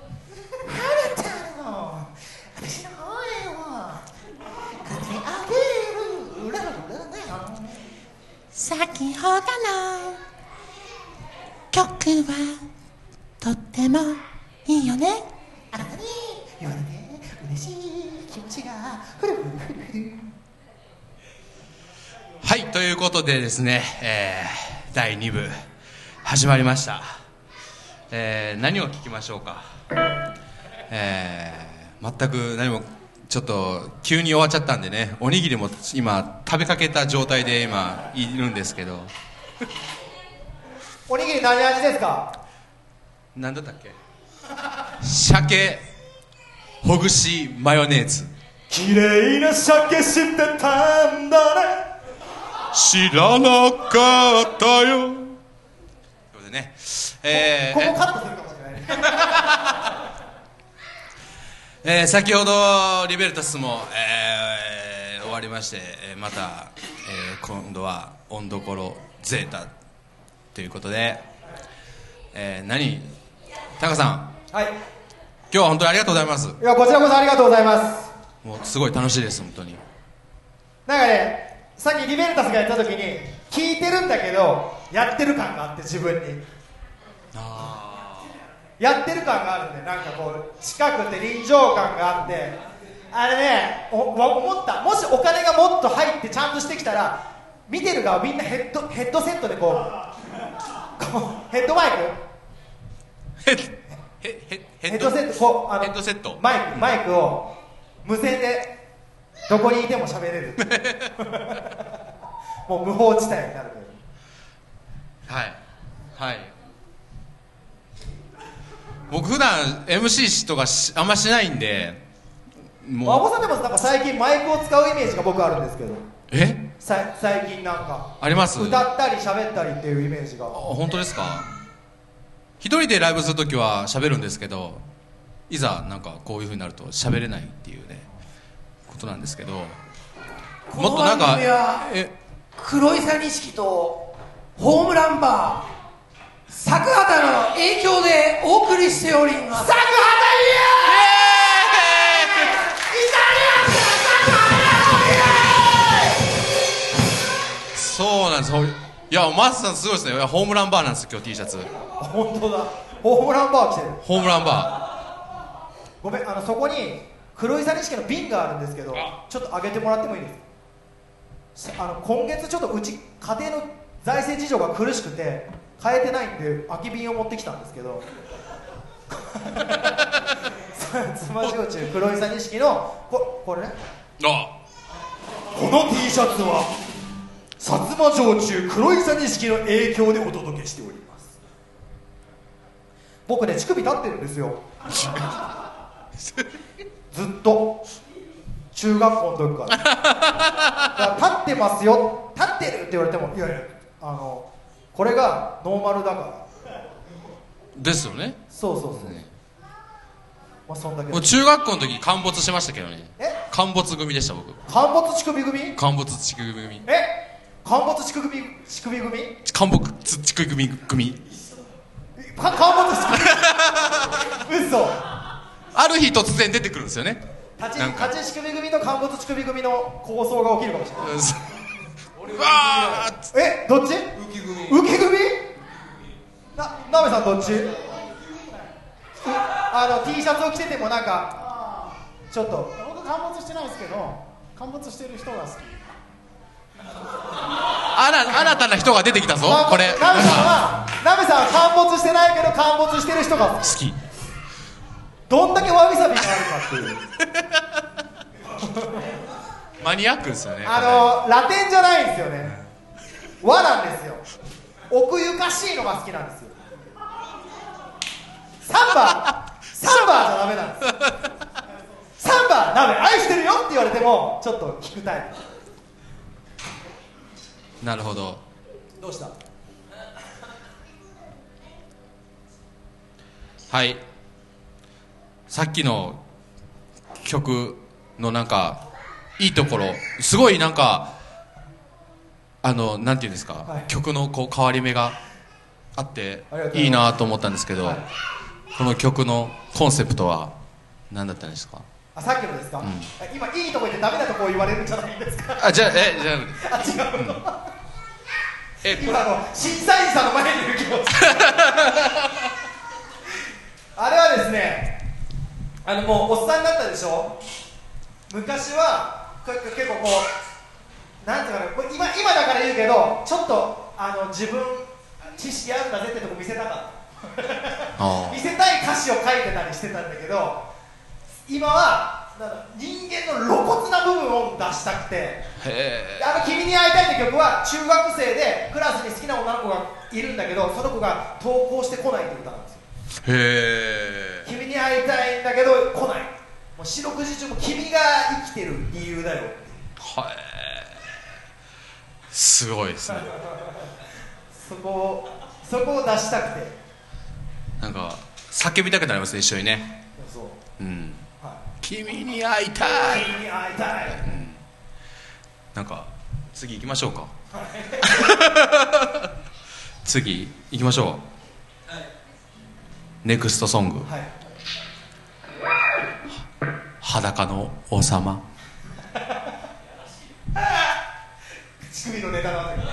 ちゃんの私の声を風にあげる。うらうらだよ。先ほどの曲はとってもいいよね。あなたに言われて嬉しい気持ちがふるふるふる。はい、ということでですね、第2部始まりました。何を聞きましょうか。全く何も、ちょっと急に終わっちゃったんでね、おにぎりも今食べかけた状態で今いるんですけどおにぎり何味ですか？何だったっけ？鮭ほぐしマヨネーズ。綺麗な鮭してたんだね、知らなかったよ。ということでね、ここカットするかもしれない先ほどリベルタスも、終わりまして、また、今度は音どころゼータということで、タカさん、はい、今日は本当にありがとうございます。いや、こちらこそありがとうございます。もうすごい楽しいです、本当に。なんかね、さっきリベルタスがやった時に聞いてるんだけどやってる感があって、自分にやってる感があるんで、なんかこう近くて臨場感があって、あれね、思った。もしお金がもっと入ってちゃんとしてきたら、見てる側みんなヘッドセットでこうヘッドマイクヘッドセット、こうヘッドセットマイクを無線でどこにいても喋れるもう無法地帯になる。はいはい。僕普段 MC とかあんましないんで。もうあごさんでもなんか最近マイクを使うイメージが僕あるんですけど。最近なんかあります？歌ったり喋ったりっていうイメージが。あ、本当ですか？一人でライブするときは喋るんですけど、いざなんかこういう風になると喋れないっていうね、ことなんですけど。この番組は黒井さん錦とホームランバー佐久畑の影響でお送りしております。佐久畑イエーイ、イタリアン、佐久畑のイエーイ。そうなんです。いや、マスさんすごいですね。いや、ホームランバーなんですよ、今日 T シャツ。本当だ、ホームランバー着てる。ホームランバー、ごめん、そこに黒井さん錦の瓶があるんですけど、ちょっとあげてもらってもいいですか？今月ちょっとうち家庭の財政事情が苦しくて買えてないんで空き瓶を持ってきたんですけどつま焼酎黒井さん錦のこれね、この T シャツは薩摩焼酎黒井さん錦の影響でお届けしております。僕ね、乳首立ってるんですよずっと中学校の時から立ってますよ、立ってるって言われても、いやいや、これがノーマルだからですよね。そうそうそう、ね。まあ、そんだけ。もう中学校の時陥没しましたけどね。陥没組でした、僕。陥没乳首組？陥没乳首組。陥没乳首組？陥没乳首組組。陥没乳首。嘘。ある日突然出てくるんですよね。立ち乳首組と陥没乳首組の抗争が起きるかもしれない。わー、どっち？浮き組？なべさんどっち？T シャツを着ててもなんかちょっと僕陥没してないですけど、陥没してる人が好き。新たな人が出てきたぞ、これ。なべさんは陥没してないけど陥没してる人が好き。どんだけわびさびがあるかっていうマニアックですよね。ラテンじゃないんですよね、和なんですよ。奥ゆかしいのが好きなんですよ。サンバじゃダメなんですサンバ鍋愛してるよって言われてもちょっと聞くタイプ。なるほど。どうした？はい。さっきの曲のなんかいいところ、すごいなんかなんていうんですか、はい、曲のこう変わり目があっていいなと思ったんですけど、はい、この曲のコンセプトは何だったんですか？あ、さっきのですか？うん、今いいとこ言ってダメなとこを言われるんじゃないんですか？あ、じゃあ、じゃあ違うの、うん、今審査員さんの前にいる気持ちあれはですね、もうおっさんになったでしょ。昔は結構こうなんていうかね、今だから言うけど、ちょっと自分知識あるんだぜってとこ見せたかった見せたい歌詞を書いてたりしてたんだけど、今はなんか人間の露骨な部分を出したくて、君に会いたいって曲は中学生でクラスに好きな女の子がいるんだけど、その子が投稿してこないって歌なんですよ。へー、君に会いたいんだけど来ない、もう四六時中も君が生きてる理由だよって。はい、すごいですねそこを出したくて、なんか叫びたくなりますね、一緒にね。そう、うん、はい、君に会いたい、君に会いたい、うん、なんか次行きましょうか、はい、次行きましょう。ネクストソング、はい、裸の王様乳首のネタなんだけど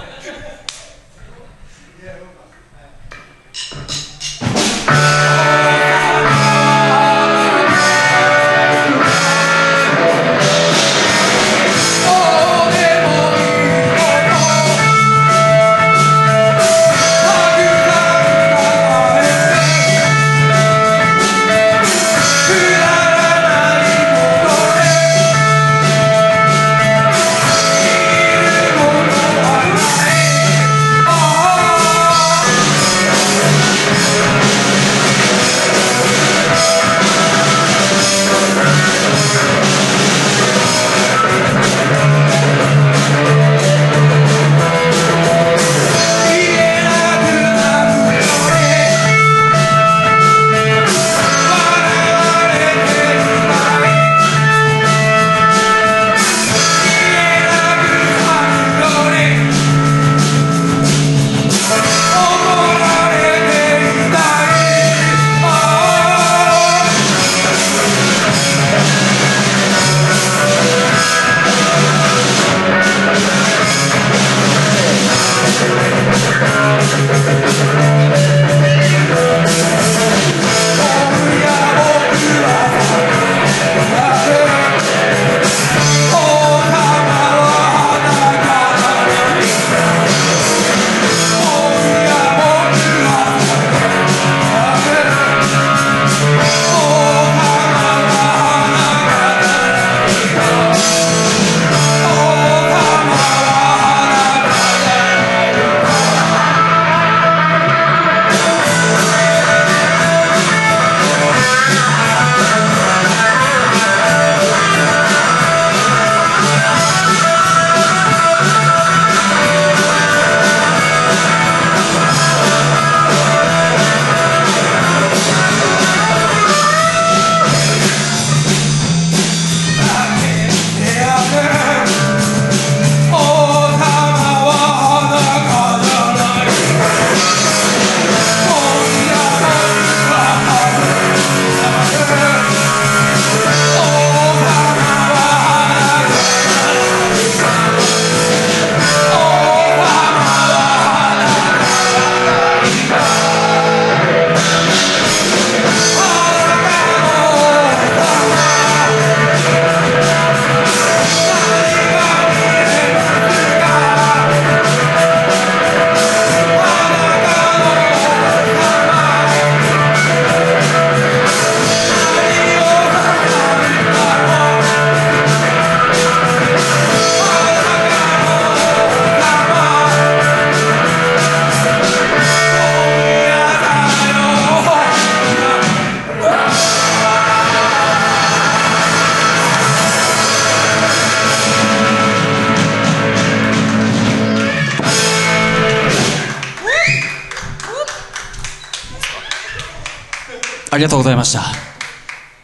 ありがとうございました。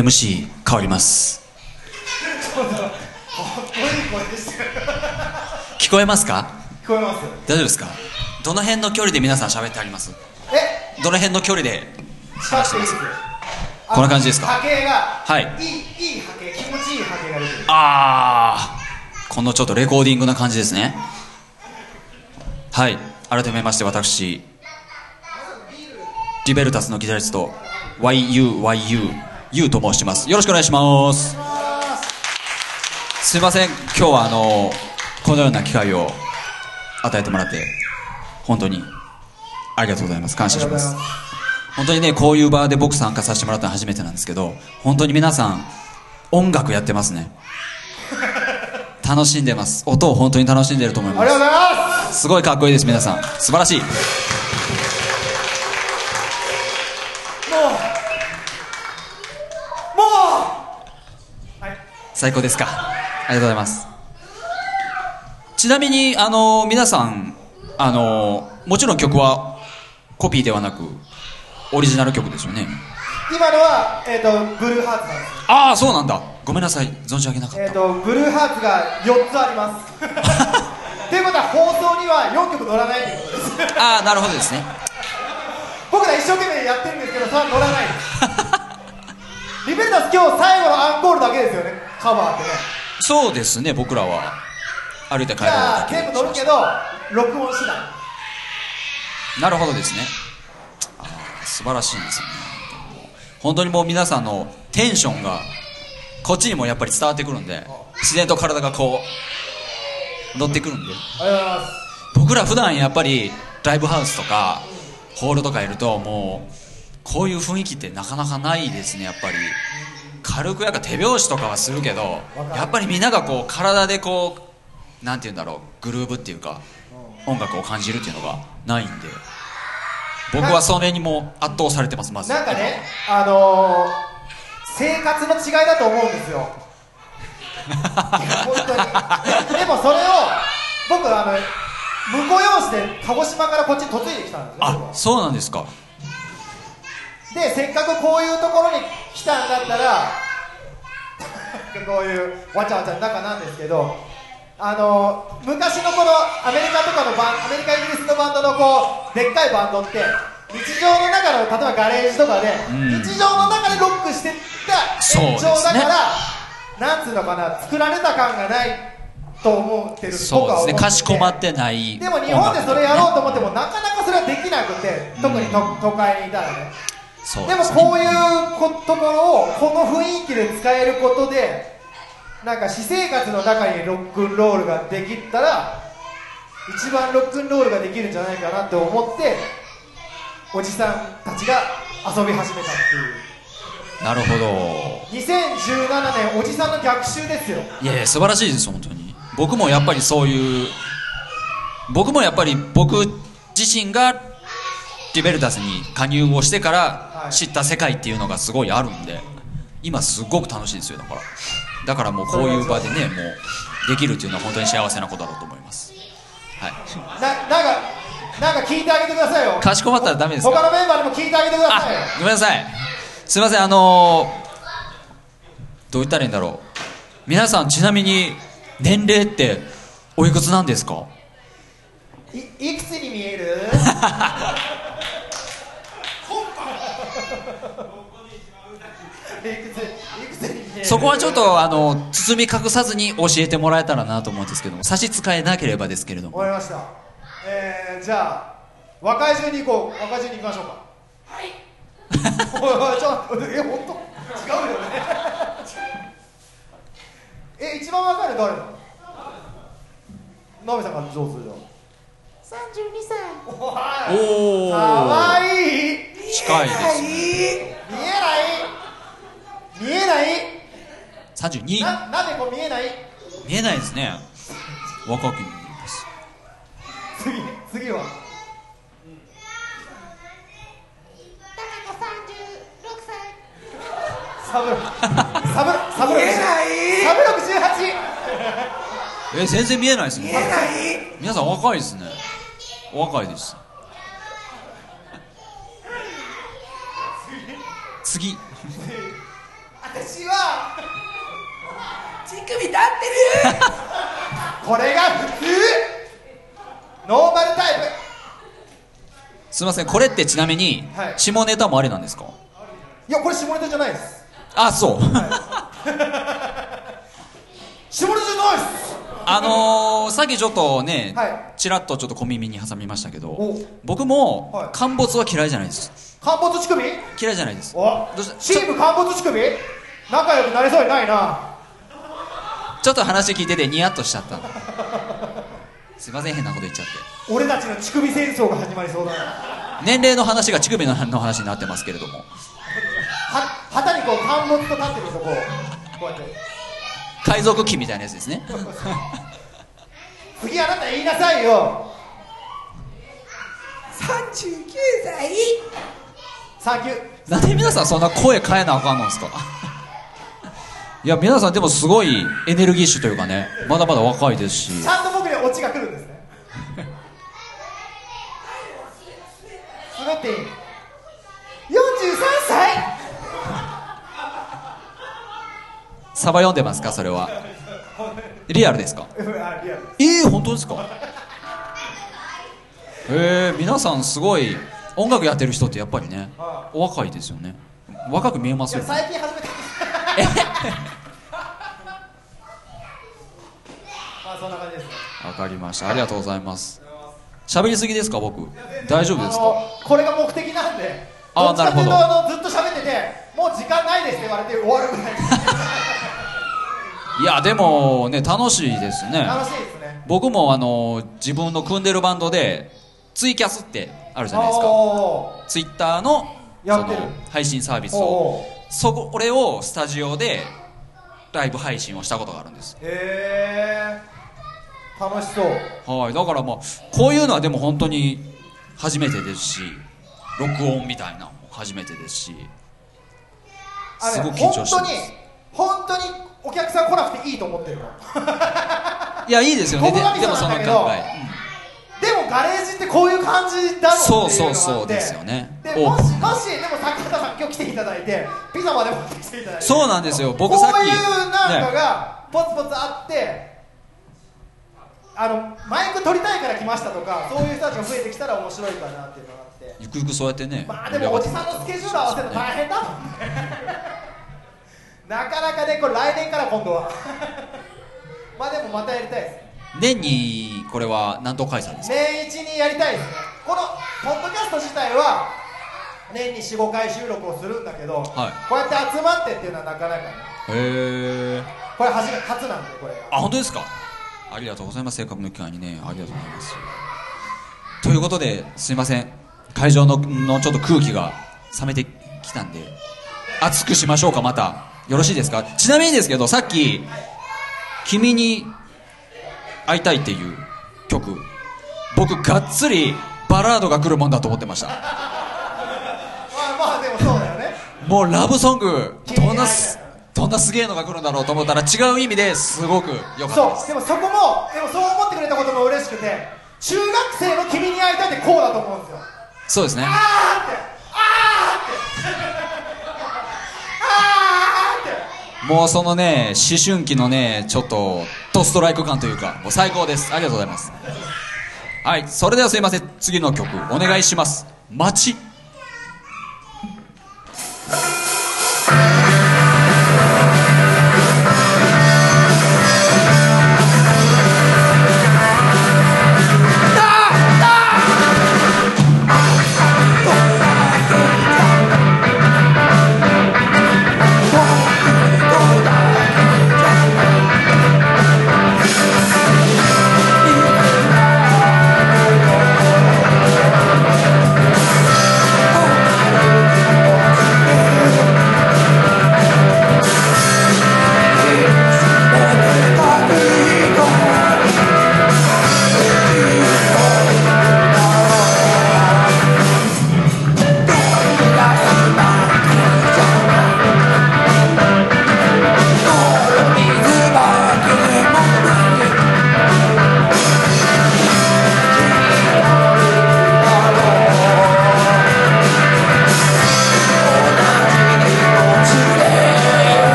MC 変わります。聞こえますか？聞こえます。大丈夫ですか？どの辺の距離で皆さん喋ってあります？どの辺の距離で話してます？こんな感じですか？波形が、はい、いい波形、気持ちいい波形が出てる。あー、このちょっとレコーディングな感じですね。はい、改めまして私リベルタスのギタリスト YUYUU と申します。よろしくお願いします。すいません、今日はこのような機会を与えてもらって本当にありがとうございます。感謝します。本当にね、こういう場で僕参加させてもらったの初めてなんですけど、本当に皆さん音楽やってますね。楽しんでます。音を本当に楽しんでると思います。ありがとうございます。すごいかっこいいです。皆さん素晴らしい。最高ですか？ありがとうございます。ちなみに皆さんもちろん曲はコピーではなくオリジナル曲ですよね。今のは、ブルーハーツなんです。ああ、そうなんだ。ごめんなさい、存じ上げなかった。ブルーハーツが4つあります。ということは放送には4曲乗らないということです。ああ、なるほどですね。僕ら一生懸命やってるんですけど、それは乗らないです。リベルタス今日最後のアンコールだけですよね、カバーってね。そうですね、僕らは歩いて帰ろうだけ。じゃあ全部乗るけど録音しない。なるほどですね。ああ、素晴らしいんですよね。本当にもう皆さんのテンションがこっちにもやっぱり伝わってくるんで、自然と体がこう乗ってくるんで。ありがとうございます。僕ら普段やっぱりライブハウスとかホールとかいると、もうこういう雰囲気ってなかなかないですね。やっぱり軽くやか手拍子とかはするけど、やっぱりみんながこう体でこうなんていうんだろう、グルーブっていうか音楽を感じるっていうのがないんで、僕はそれにも圧倒されてます。まずなんかね、生活の違いだと思うんですよ。本当に。でもそれを僕婿養子で鹿児島からこっちに嫁いできたんですよ。あ、そうなんですか。で、せっかくこういうところに来たんだったらこういうわちゃわちゃの中なんですけど、昔のこのアメリカとかのアメリカイギリスのバンドのこうでっかいバンドって日常の中の、例えばガレージとかで、うん、日常の中でロックしてった延長だから、ね、なんつうのかな、作られた感がないと思ってる。そうですね、かしこまってない。でも日本でそれやろうと思っても、なかなかそれはできなくて、特に都会にいたらね。でもこういうところをこの雰囲気で使えることで、なんか私生活の中にロックンロールができたら一番ロックンロールができるんじゃないかなって思って、おじさんたちが遊び始めたっていう。なるほど。2017年、おじさんの逆襲ですよ。いやいや、素晴らしいです本当に。僕もやっぱりそういう、僕もやっぱり僕自身がリベルタスに加入をしてから知った世界っていうのがすごいあるんで、今すごく楽しいですよ。だからもうこういう場でね、もうできるっていうのは本当に幸せなことだろうと思います。はい。なんか聞いてあげてくださいよ。かしこまったらダメですか？他のメンバーにも聞いてあげてくださいよ。ごめんなさい、すいません。どう言ったらいいんだろう。皆さんちなみに年齢っておいくつなんですか？ いくつに見える？そこはちょっと包み隠さずに教えてもらえたらなと思うんですけども、差し支えなければですけれども。わかりました、じゃあ若い順に行こう。若い順に行きましょうか。はい。ちょっと本当違うよね。一番若いの誰だ？ナベさんが上手じゃん。32歳。おお、かわいい。近いですね。見えない見えない。32。なんでこう見えない？見えないですね。若く見えます。次はたかが36歳。サブロ見えない。サブロ18。全然見えないですね。見えない。皆さん若いですね。お若いです。次私は乳首立ってるこれが普通ノーマルタイプ。すいません、これってちなみに、はい、下ネタもありなんですか？いや、これ下ネタじゃないです。あ、そう、はい、下ネタじゃないです。さっきちょっとね、はい、ちらっとちょっと小耳に挟みましたけど、僕も陥没は嫌いじゃないです。陥没乳首嫌いじゃないです。おチーム陥没乳首仲良くなれそうにないな。ちょっと話聞いててニヤッとしちゃったすいません、変なこと言っちゃって。俺たちの乳首戦争が始まりそうだな。年齢の話が乳首の話になってますけれども旗にこう陥没と立ってるんですよ。こうやって海賊機みたいなやつですね次あなた言いなさいよ。39歳。サンキュー。なんで皆さんそんな声変えなあかんのですかいや皆さんでもすごいエネルギッシュというかね、まだまだ若いですし。ちゃんと僕にオチが来るんですね滑っていい。43歳。サバ読んでますか？それはリアルですか？本当ですか？皆さんすごい音楽やってる人ってやっぱりね、お若いですよね。若く見えますよね。最近初めてまあそんな感じですね。わかりました、ありがとうございます。喋りすぎですか？僕大丈夫ですか？これが目的なんで。ああ、なるほど。ずっと喋っててもう時間ないですって言われて終わるぐらいですいやでもね、楽しいですね。楽しいですね。僕も自分の組んでるバンドでツイキャスってあるじゃないですか。ツイッターの配信サービスを、これをスタジオでライブ配信をしたことがあるんです。へえ、楽しそう。はい、だからまあこういうのはでも本当に初めてですし、録音みたいなのも初めてですし、すごく緊張してます。本当にお客さん来なくていいと思ってるのいや、いいですよね。でもその考え、でもガレージってこういう感じだろうっていうのがあって、そうですよね。でもしでも坂田さん今日来ていただいてピザまで持ってきていただいて、そうなんですよ。僕さっきこういうなんかがポツポツあって、ね、マイク取りたいから来ましたとか、そういう人たちが増えてきたら面白いかなっていうのがあって、ゆくゆくそうやってね。まあでもおじさんのスケジュール合わせるの大変だもんねなかなかね、これ来年から今度はまあでもまたやりたいです。年にこれは何度開催ですか？年一にやりたいですね。このポッドキャスト自体は年に 4,5 回収録をするんだけど、はい、こうやって集まってっていうのはなかなかね。へえ、これ初なんで。これあ、本当ですか？ありがとうございます。正確の機会にね、ありがとうございますということで、すいません、会場 のちょっと空気が冷めてきたんで熱くしましょうか。またよろしいですか？ちなみにですけど、さっき君に会いたいっていう曲、僕がっつりバラードが来るもんだと思ってましたまあまあでもそうだよねもうラブソングどんなすげえのが来るんだろうと思ったら、違う意味ですごく良かったです。そう、でもそこもでもそう思ってくれたことも嬉しくて、中学生の君に会いたいってこうだと思うんですよ。そうですね。あーってもうそのね、思春期のね、ちょっとドストライク感というか、もう最高です。ありがとうございます。はい、それではすいません、次の曲お願いします。街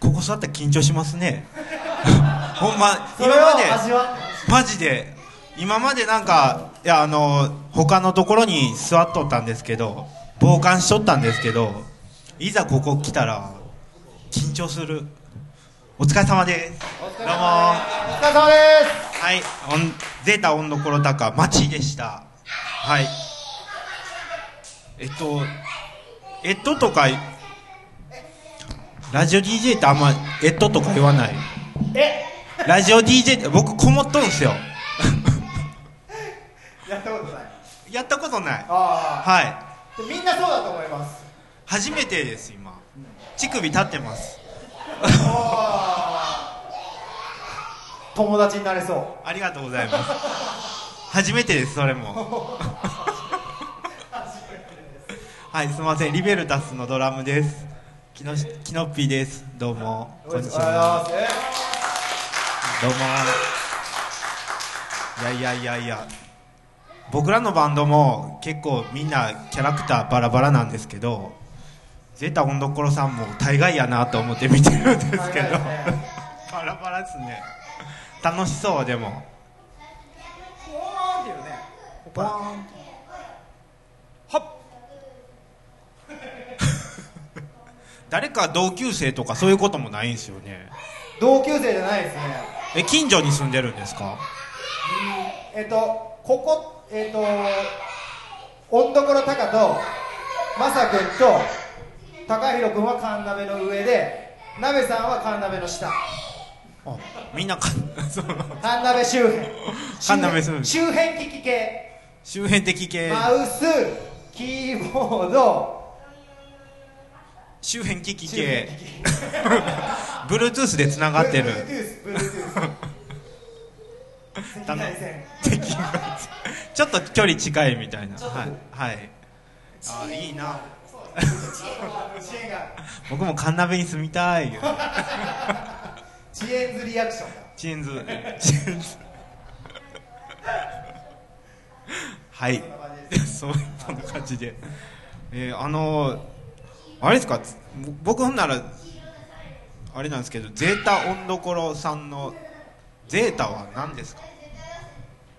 当ここ座ったら緊張しますねほんま今までマジで今までなんかいや他のところに座っとったんですけど傍観しとったんですけどいざここ来たら緊張する。お疲れ様です。どうも。お疲れ様です。はい、ゼータオンどころたかマチでした。はい。とかラジオ DJ ってあんまとか言わない。ラジオ DJ って僕こもっとんすよ。やったことない。やったことない。はい。みんなそうだと思います。初めてです今。乳首立ってます友達になれそう。ありがとうございます初めてですそれも初めてですはい、すいません。リベルタスのドラムです。キノッピーです。どうもこんにちは。どうも。いや僕らのバンドも結構みんなキャラクターバラバラなんですけどゼータオンどころさんも大概やなと思って見てるんですけどバラバラですね楽しそう。でもポーンって言うね。ポーンはっ誰か同級生とかそういうこともないんですよね。同級生じゃないですね。近所に住んでるんですか。ここオンどころタカとマサ君と高弘君は神鍋の上で、鍋さんは神鍋の下。あ、みんな神鍋周辺。神鍋周辺機器系。周辺的系。マウス、キーボード。周辺機器系。Bluetooth でつながってる。赤外線。ちょっと距離近いみたいな。はい。あ、いいな。僕もカンナベに住みたいよ遅延図リアクションだ。遅延図はいそうそんな感じであれですか。僕ならあれなんですけどゼータオンどころさんのゼータは何ですか。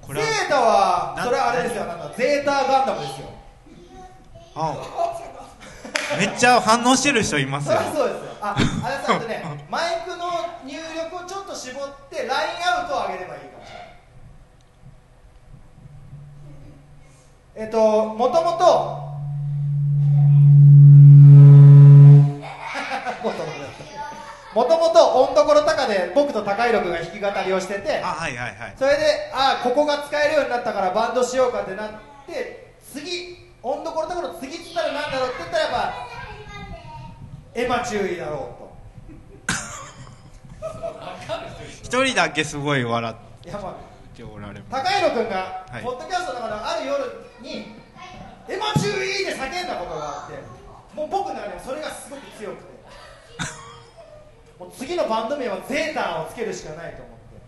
これゼータはそれはあれですよ。なんかゼータガンダムですよ。あめっちゃ反応してる人いますよ。そうです。あれさね、マイクの入力をちょっと絞ってラインアウトを上げればいいかもしれない。もともとオンどころ高で僕と高弘君が弾き語りをしてて、それでここが使えるようになったからバンドしようかってなって次。オンどころだから次っつったら何だろうって言ったらやっぱエマ注意だろうと一人だけすごい笑っておられます。高弘君がポッドキャストの中である夜にエマ注意で叫んだことがあってもう僕の中でもそれがすごく強くてもう次のバンド名はゼータをつけるしかないと思って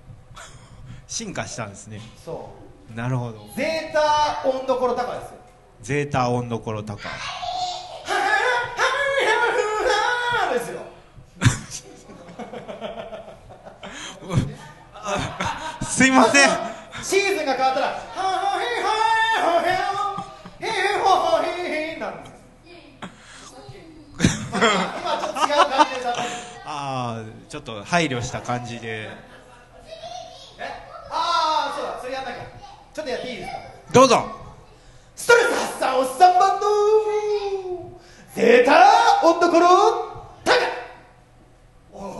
進化したんですね。そう、なるほど。ゼータオンどころ高ですよ。ゼータオンどころ高ですよすいません。シーズンが変わったらなんです今ちょっと違う感じでだちょっと配慮した感じでそうだ、それやんなきゃ。ちょっとやっていいですか。どうぞ。ストレス発散おっさんバンドゼータオンどころタカ。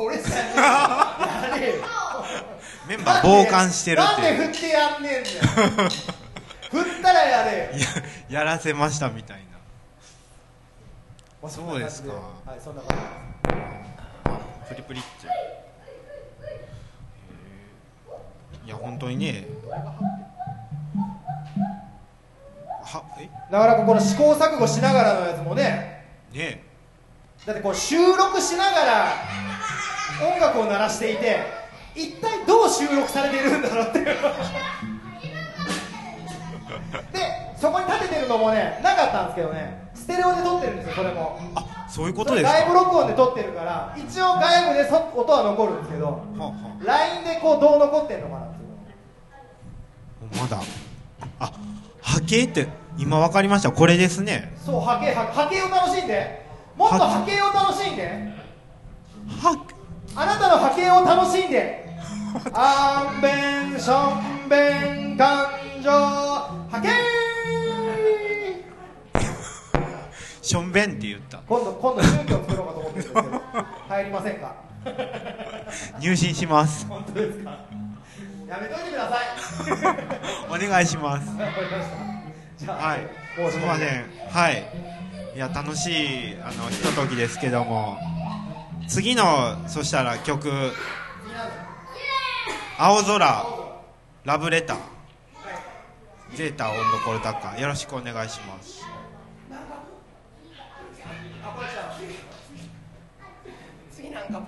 俺さやれよメンバー傍観してるってなんで振ってやんねえんだよ振ったらやれよやらせましたみたいな。そうですか。はい、そんな感じ。プリプリっていや本当にねなかなかこの試行錯誤しながらのやつもねだってこう収録しながら音楽を鳴らしていて一体どう収録されているんだろうっていうでそこに立ててるのもなかったんですけどステレオで撮ってるんですよ。それもあ、そういうことですか。外部録音で撮ってるから一応外部で音は残るんですけど、LINE でこうどう残ってんのかなっていうのまだ。あ、波形って今分かりました。これですね。そう、波形を楽しんで、もっと波形を楽しんで、あなたの波形を楽しんでアンベンションベン感情波形ションベンって言った。今度宗教作ろうかと思ってるんですけど入りませんか入信します。本当ですか。やめといてくださいお願いします。わかりました。じゃあ、はい、すみません。はい、いや楽しいひとときですけども、次のそしたら曲「青空ラブレター」「ゼータ温度コルタッカ」よろしくお願いします。次なんか。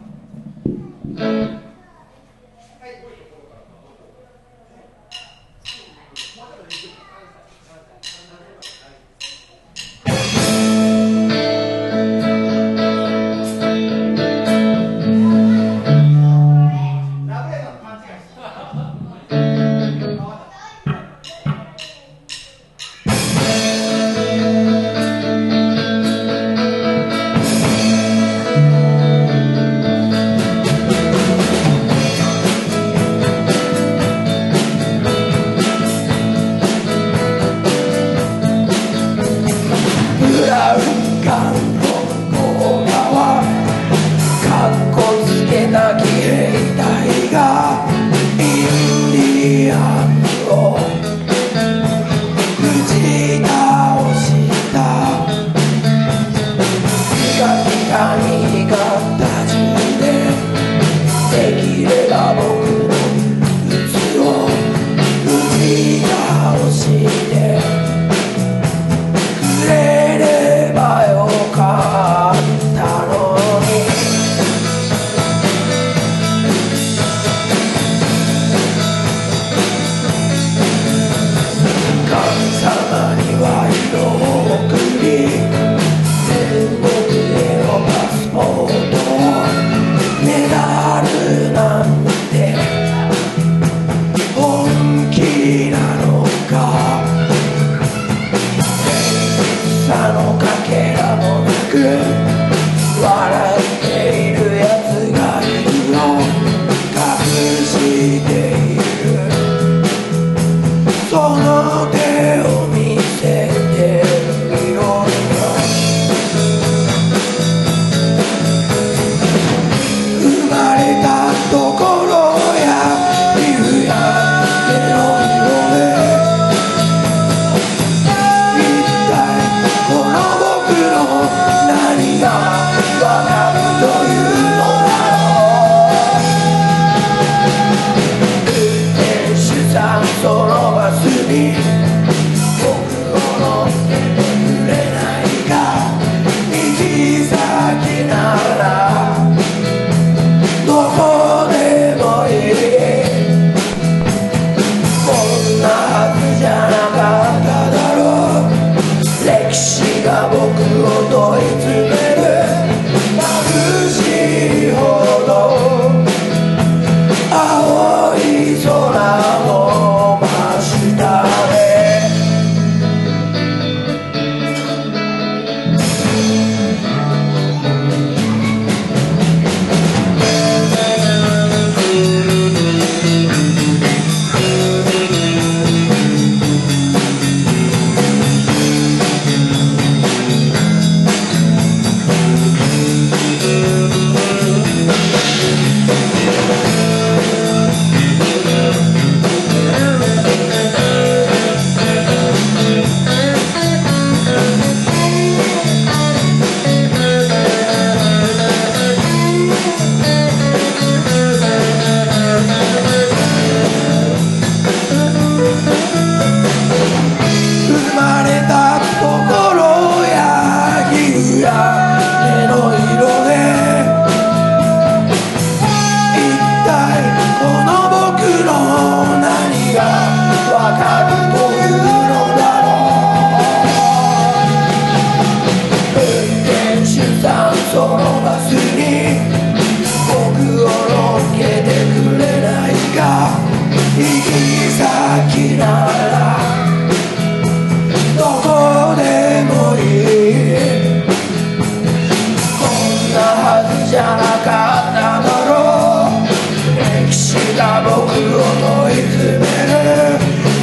した僕を問い詰める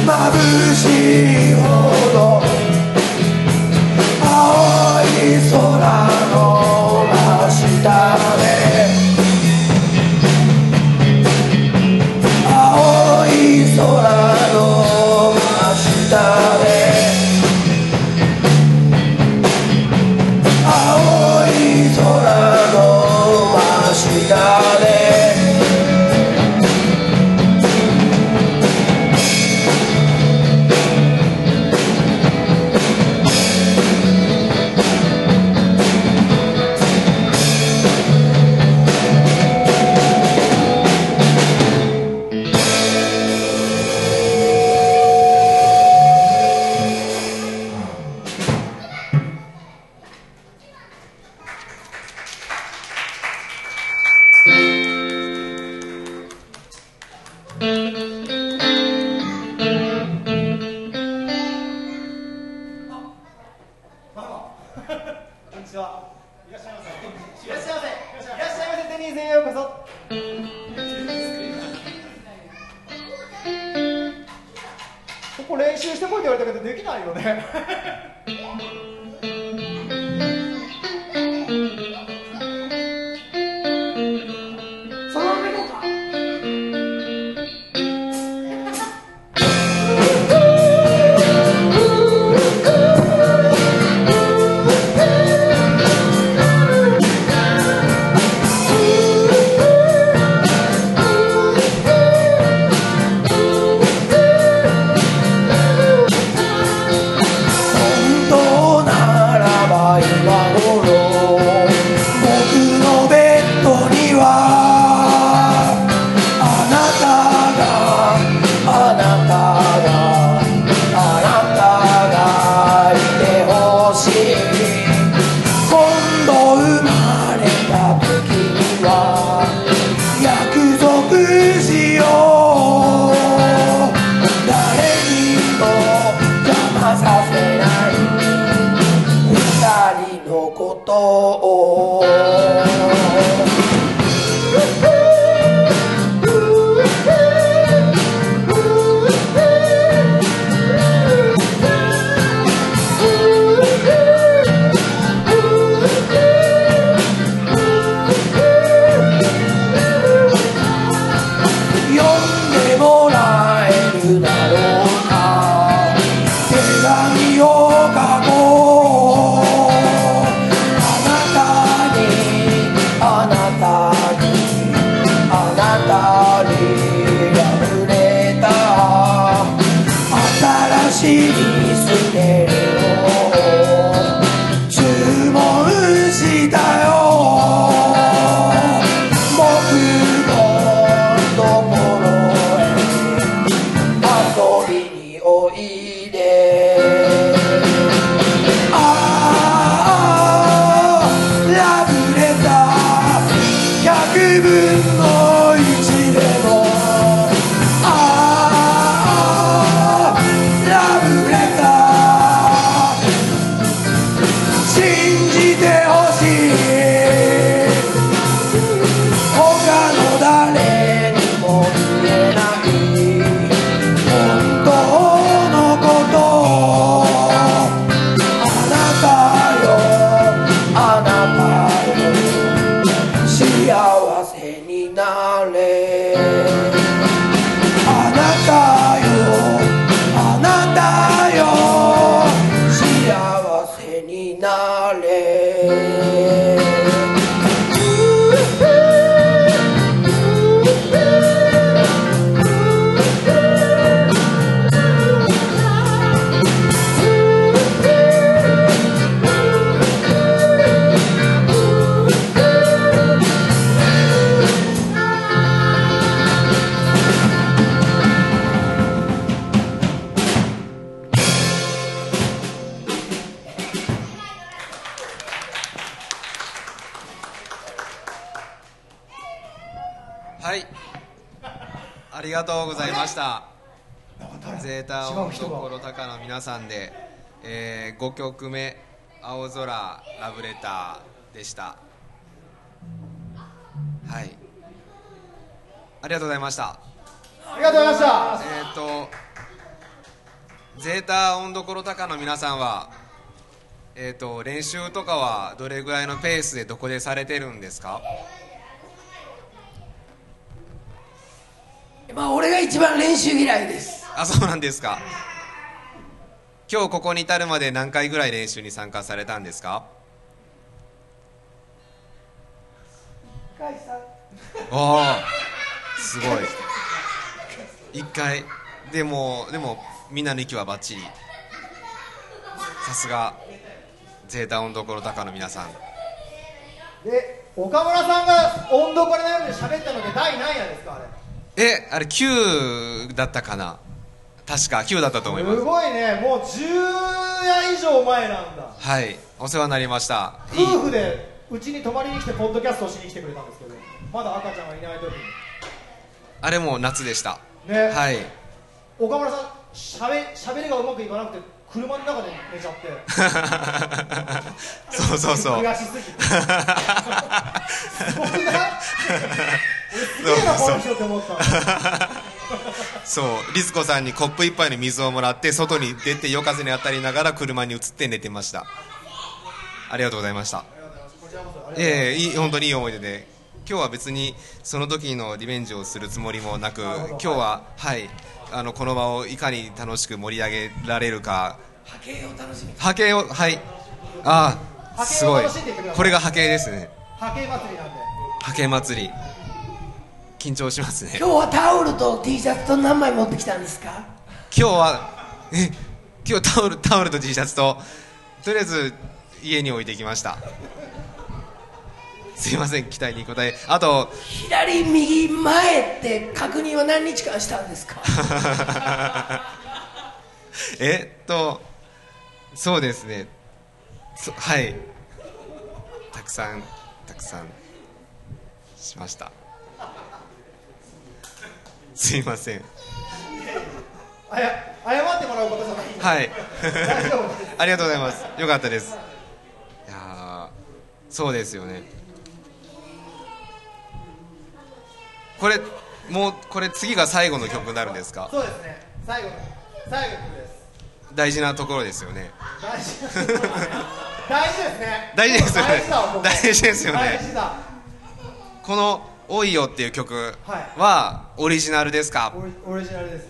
眩しいほど青い空の下で青い空の下で青い空の下で皆さんで、5曲目「青空ラブレター」でした。はい、ありがとうございました。ありがとうございました。ゼータ音どころたかの皆さんは、練習とかはどれぐらいのペースでどこでされてるんですか？まあ俺が一番練習嫌いです。あ、そうなんですか。今日ここに至るまで何回ぐらい練習に参加されたんですか？1回3。ああ、すごい。1回。でもみんなの息はバッチリ。さすがゼータ音どころたかの皆さんで、岡村さんが音どころのように喋ったので第何夜ですか？あれ9だったかな。確か9だったと思います。すごいね、もう10夜以上前なんだ。はい、お世話になりました。夫婦でうちに泊まりに来てポッドキャストをしに来てくれたんですけど、まだ赤ちゃんがいない時に、あれも夏でしたね。はい、岡村さんしゃべりがうまくいかなくて車の中で寝ちゃってそう悔しすぎてそんなすげえなこの人って思ったそう、リスコさんにコップ一杯の水をもらって外に出て夜風に当たりながら車に移って寝てました。ありがとうございました。本当にいい思い出で、今日は別にその時のリベンジをするつもりもなく、今日は、はい、この場をいかに楽しく盛り上げられるか、波形を楽しみ、波形を、はい、ああ、すごい、これが波形ですね。波形祭りなんで。波形祭り、緊張しますね。今日はタオルと T シャツと何枚持ってきたんですか？今日は、今日タオルと T シャツと、とりあえず家に置いてきました。すいません、期待に応え、あと左右前って確認は何日間したんですか？そうですね、はい、たくさんしました。すいません、謝ってもらうことじゃないんです。はい大丈夫ですありがとうございます、よかったです。いや、そうですよね、これ次が最後の曲になるんですか？そうですね、最後の曲です。大事なところですよね。大事なところね大事ですね、大事ですよね、大事ですよね。大事だ。この「おいよ」っていう曲はオリジナルですか？オリジナルです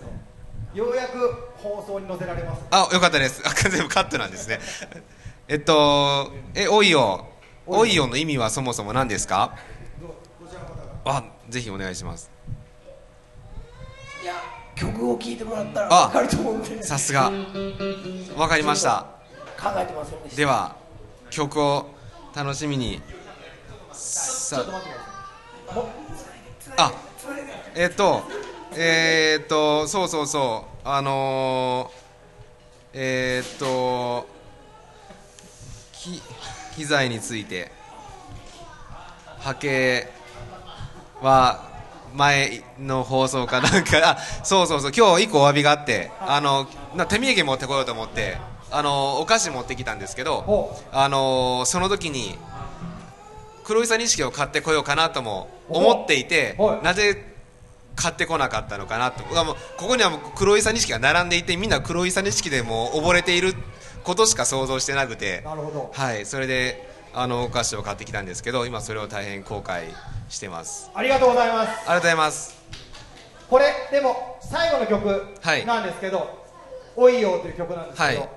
よ。ようやく放送に載せられます。あ、よかったです。全部カットなんですねおいよ、おいよの意味はそもそも何ですか？あ、ぜひお願いします。いや、曲を聴いてもらったら分かると思うんで、さすが分かりました。考えてませんでした。では曲を楽しみに。さ、ちょっと待ってください。そう機材について、波形は前の放送かなんかそう今日1個お詫びがあって、手土産持ってこようと思ってお菓子持ってきたんですけど、その時に黒いさ錦を買ってこようかなとも思っていて、なぜ買ってこなかったのかなと。ここには黒いさ錦が並んでいて、みんな黒いさ錦でも溺れていることしか想像してなくて、なるほど、はい、それでお菓子を買ってきたんですけど、今それを大変後悔してます。ありがとうございます。ありがとうございます。これでも最後の曲なんですけど、おいようという曲なんですけど、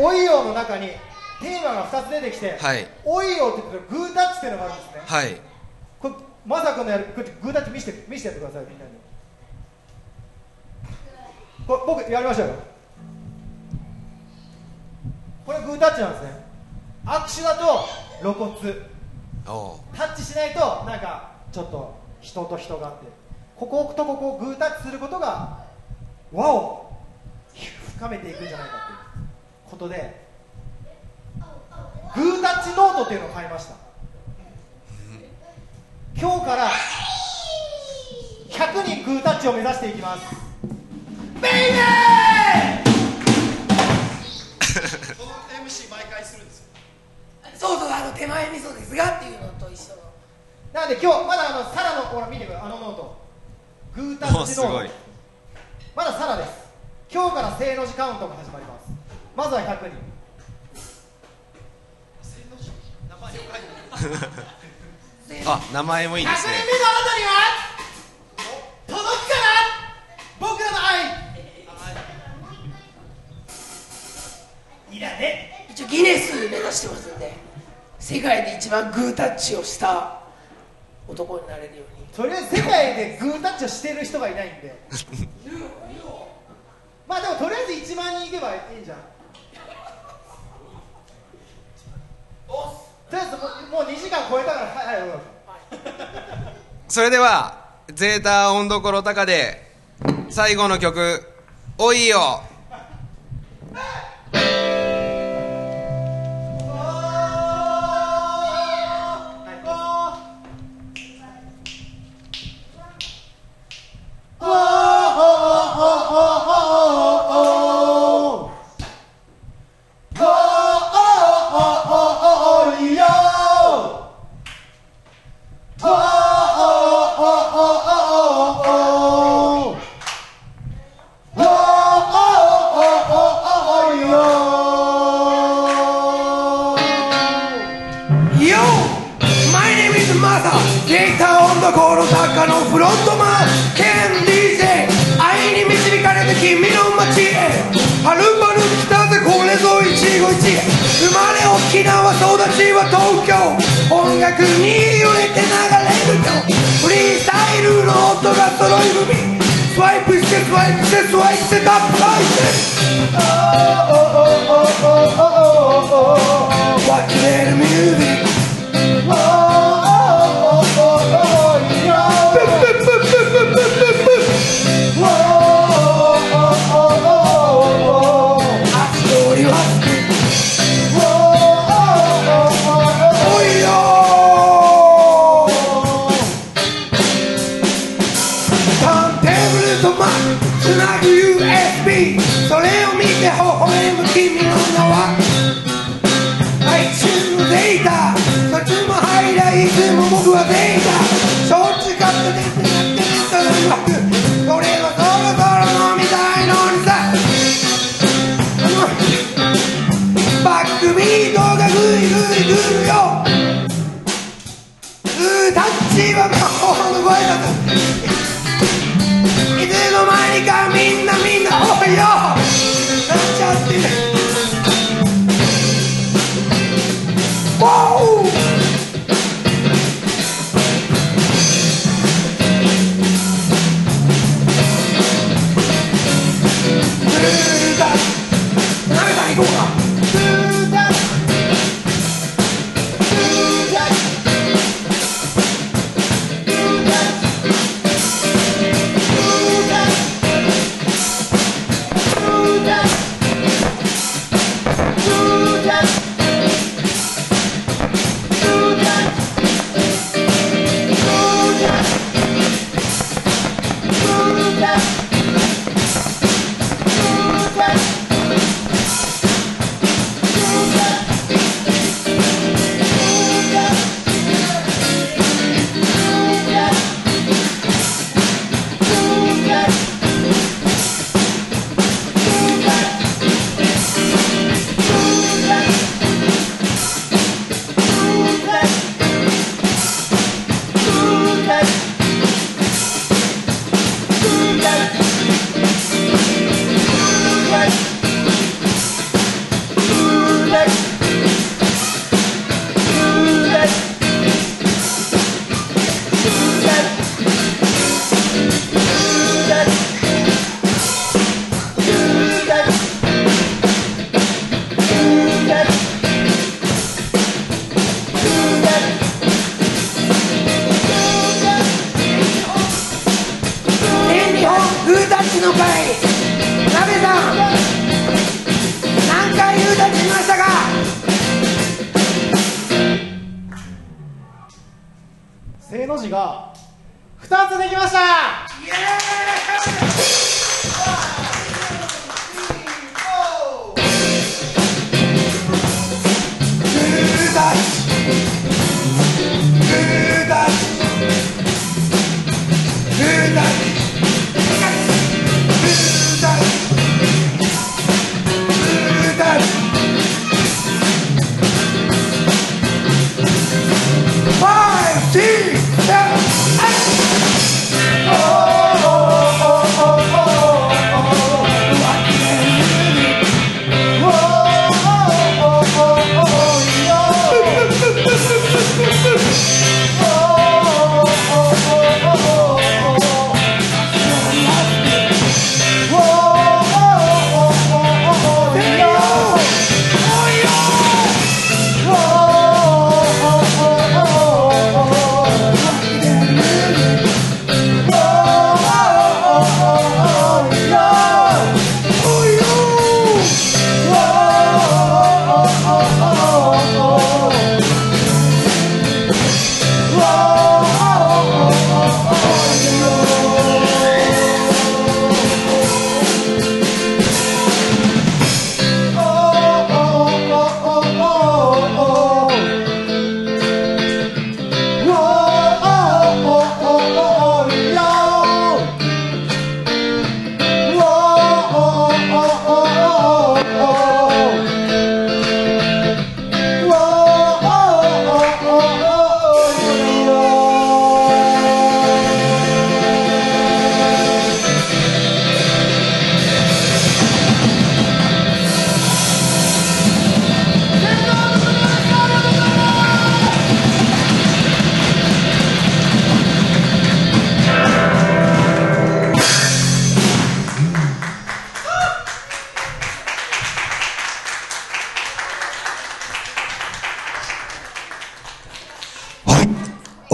おいようの中にテーマが2つ出てきて、おいようって言うとグータッチっていうのがあるんですね。はい、これまさこのやるグータッチ見せてやってください、みんなに。これ僕やりましたよ。これグータッチなんですね。握手だと露骨、タッチしないとなんかちょっと人と人があって、こことここをグータッチすることが輪を深めていくんじゃないかということで、グータッチノートっていうのを買いました。今日から100人グータッチを目指していきます。ベイベーこの MC 毎回するんですよ。そうそう、手前味噌ですがっていうのと一緒の。なので今日まだサラのほら見てくれ、ノート、グータッチのまださらです。今日から正の字カウントが始まります。まずは100人あ、名前もいいですね。100人目のあたりは届くかな、僕らの愛いらね。一応ギネス目指してますんで、世界で一番グータッチをした男になれるように。とりあえず世界でグータッチをしてる人がいないんでまあでもとりあえず1万人いけばいいんじゃん。とりあえずもう2時間超えたから、はいはいはいそれではゼータ音どころ高で最後の曲「おいよ」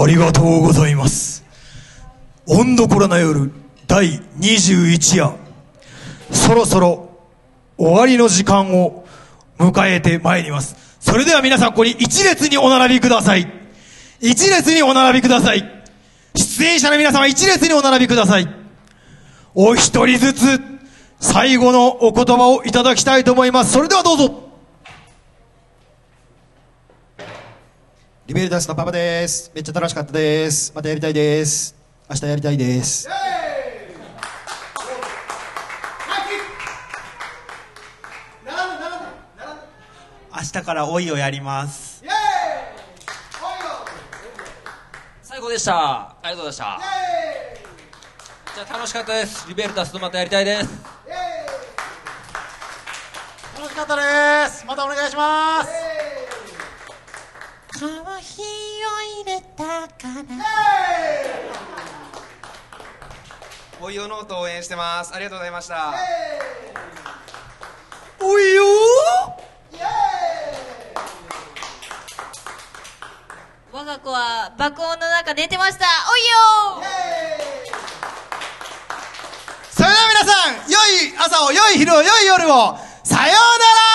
りがとうございます。おんどこらな夜第21夜、そろそろ終わりの時間を迎えてまいります。それでは皆さん、ここに一列にお並びください。一列にお並びください。出演者の皆様、一列にお並びください。お一人ずつ最後のお言葉をいただきたいと思います。それではどうぞ。リベルダンスのパパです。めっちゃ楽しかったです。またやりたいです。明日やりたいです。明日から老いをやります。最高でした。ありがとうございました。じゃあ楽しかったです。リベルダンスのまたやりたいです。楽しかったです。またお願いします。コーヒーを入れたからおいよノート応援してます。ありがとうございました。おいよー、我が子は爆音の中寝てました。おいよー。それでは皆さん、良い朝を、良い昼を、良い夜を。さようなら。